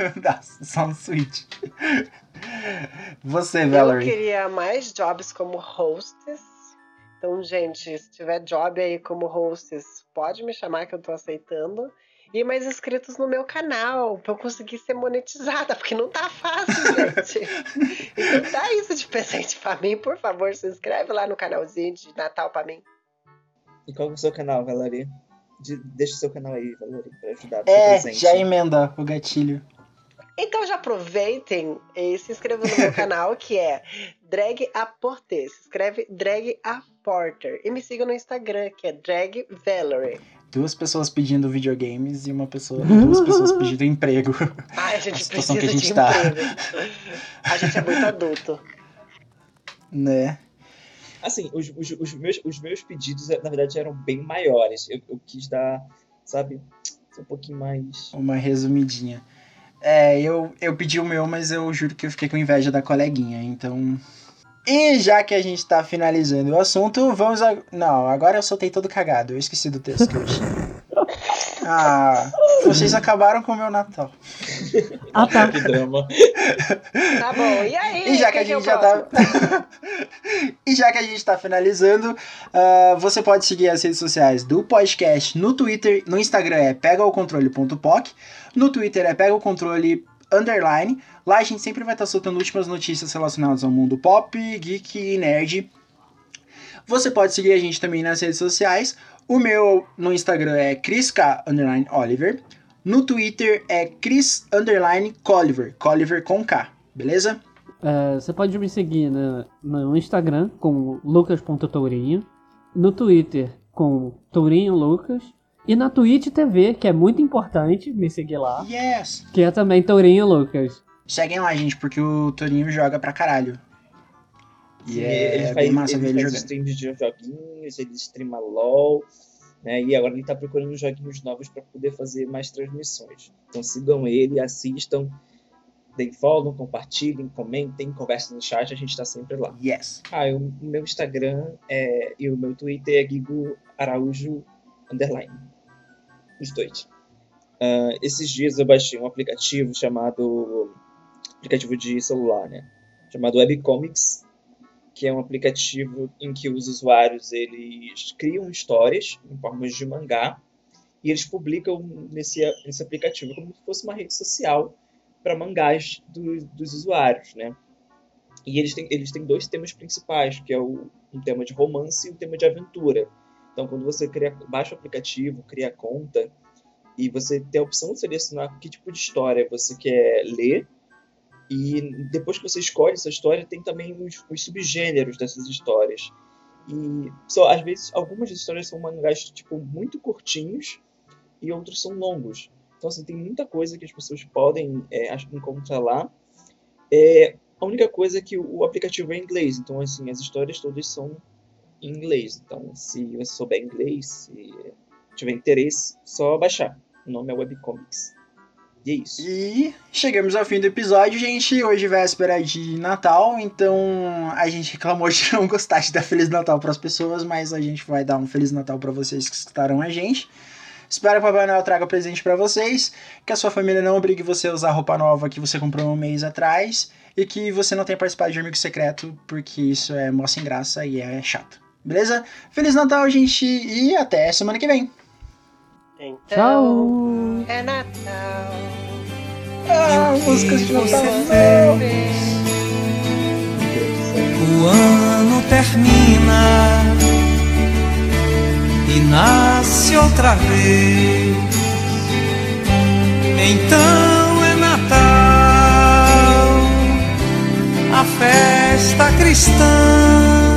Humildaço, só no Switch. Você, Valerie. Eu queria mais jobs como hostess. Então, gente, se tiver job aí como hostess, pode me chamar que eu tô aceitando. E mais inscritos no meu canal, pra eu conseguir ser monetizada, porque não tá fácil, gente. Então dá isso de presente pra mim, por favor, se inscreve lá no canalzinho de Natal pra mim. E qual é o seu canal, Valerie? De... Deixa o seu canal aí, Valerie, pra ajudar. É, já emenda o gatilho. Então já aproveitem e se inscrevam no meu canal, que é Drag Aporter. Se inscreve Drag Aporter. E me sigam no Instagram, que é Drag Valerie. Duas pessoas pedindo videogames e uma pessoa, duas pessoas pedindo emprego. Ai, a gente a precisa que a gente de tá... emprego. A gente é muito adulto. Né? Assim, os, os, os, meus, os meus pedidos, na verdade, eram bem maiores. Eu, eu quis dar, sabe, um pouquinho mais... Uma resumidinha. É, eu, eu pedi o meu, mas eu juro que eu fiquei com inveja da coleguinha, então... E já que a gente tá finalizando o assunto, vamos... A... Não, agora eu soltei todo cagado, eu esqueci do texto que eu tinha. Ah, vocês acabaram com o meu Natal. Ah, tá. Que drama. Tá bom, e aí? E já que, que a gente já tá... E já que a gente tá finalizando, uh, você pode seguir as redes sociais do podcast no Twitter, no Instagram é pegaocontrole.poc, no Twitter é pegaocontrole underline. Lá a gente sempre vai estar soltando últimas notícias relacionadas ao mundo pop, geek e nerd. Você pode seguir a gente também nas redes sociais. O meu no Instagram é Chris K underline Oliver. No Twitter é Chris underline Coliver. Coliver com K, beleza? É, você pode me seguir no, no Instagram com lucas ponto tourinho. No Twitter com tourinho lucas. E na Twitch T V, que é muito importante me seguir lá. Yes! Que é também Tourinho Lucas. Seguem lá, gente, porque o Tourinho joga pra caralho. E Sim, é ele faz, massa ele ver ele faz streams de joguinhos, ele streama LOL, né? E agora ele tá procurando joguinhos novos pra poder fazer mais transmissões. Então sigam ele, assistam, deem follow, compartilhem, comentem, conversem no chat, a gente tá sempre lá. Yes! Ah, eu, o meu Instagram é, e o meu Twitter é Guigo Araújo Underline. Os dois. Uh, esses dias eu baixei um aplicativo chamado... Aplicativo de celular, né? Chamado Webcomics, que é um aplicativo em que os usuários, eles criam histórias em formas de mangá e eles publicam nesse, nesse aplicativo como se fosse uma rede social para mangás do, dos usuários, né? E eles têm, eles têm dois temas principais, que é o, um tema de romance e um tema de aventura. Então, quando você cria, baixa o aplicativo, cria a conta, e você tem a opção de selecionar que tipo de história você quer ler, e depois que você escolhe essa história, tem também os, os subgêneros dessas histórias. E, só, às vezes, algumas histórias são mangás tipo, muito curtinhos, e outros são longos. Então, assim, tem muita coisa que as pessoas podem é, encontrar lá. É, a única coisa é que o, o aplicativo é em inglês, então, assim, as histórias todas são... em inglês, então se você souber inglês, se tiver interesse, só baixar. O nome é Webcomics. E é isso. E chegamos ao fim do episódio, gente. Hoje é véspera de Natal, então a gente reclamou de não gostar de dar Feliz Natal para as pessoas, mas a gente vai dar um Feliz Natal para vocês que escutaram a gente. Espero que o Papai Noel traga presente para vocês, que a sua família não obrigue você a usar roupa nova que você comprou um mês atrás e que você não tenha participado de Amigo Secreto, porque isso é mó sem graça e é chato. Beleza? Feliz Natal, gente, e até semana que vem. Então, tchau! É Natal! Ah, músicas de Natal! O ano termina e nasce outra vez. Então é Natal! A festa cristã.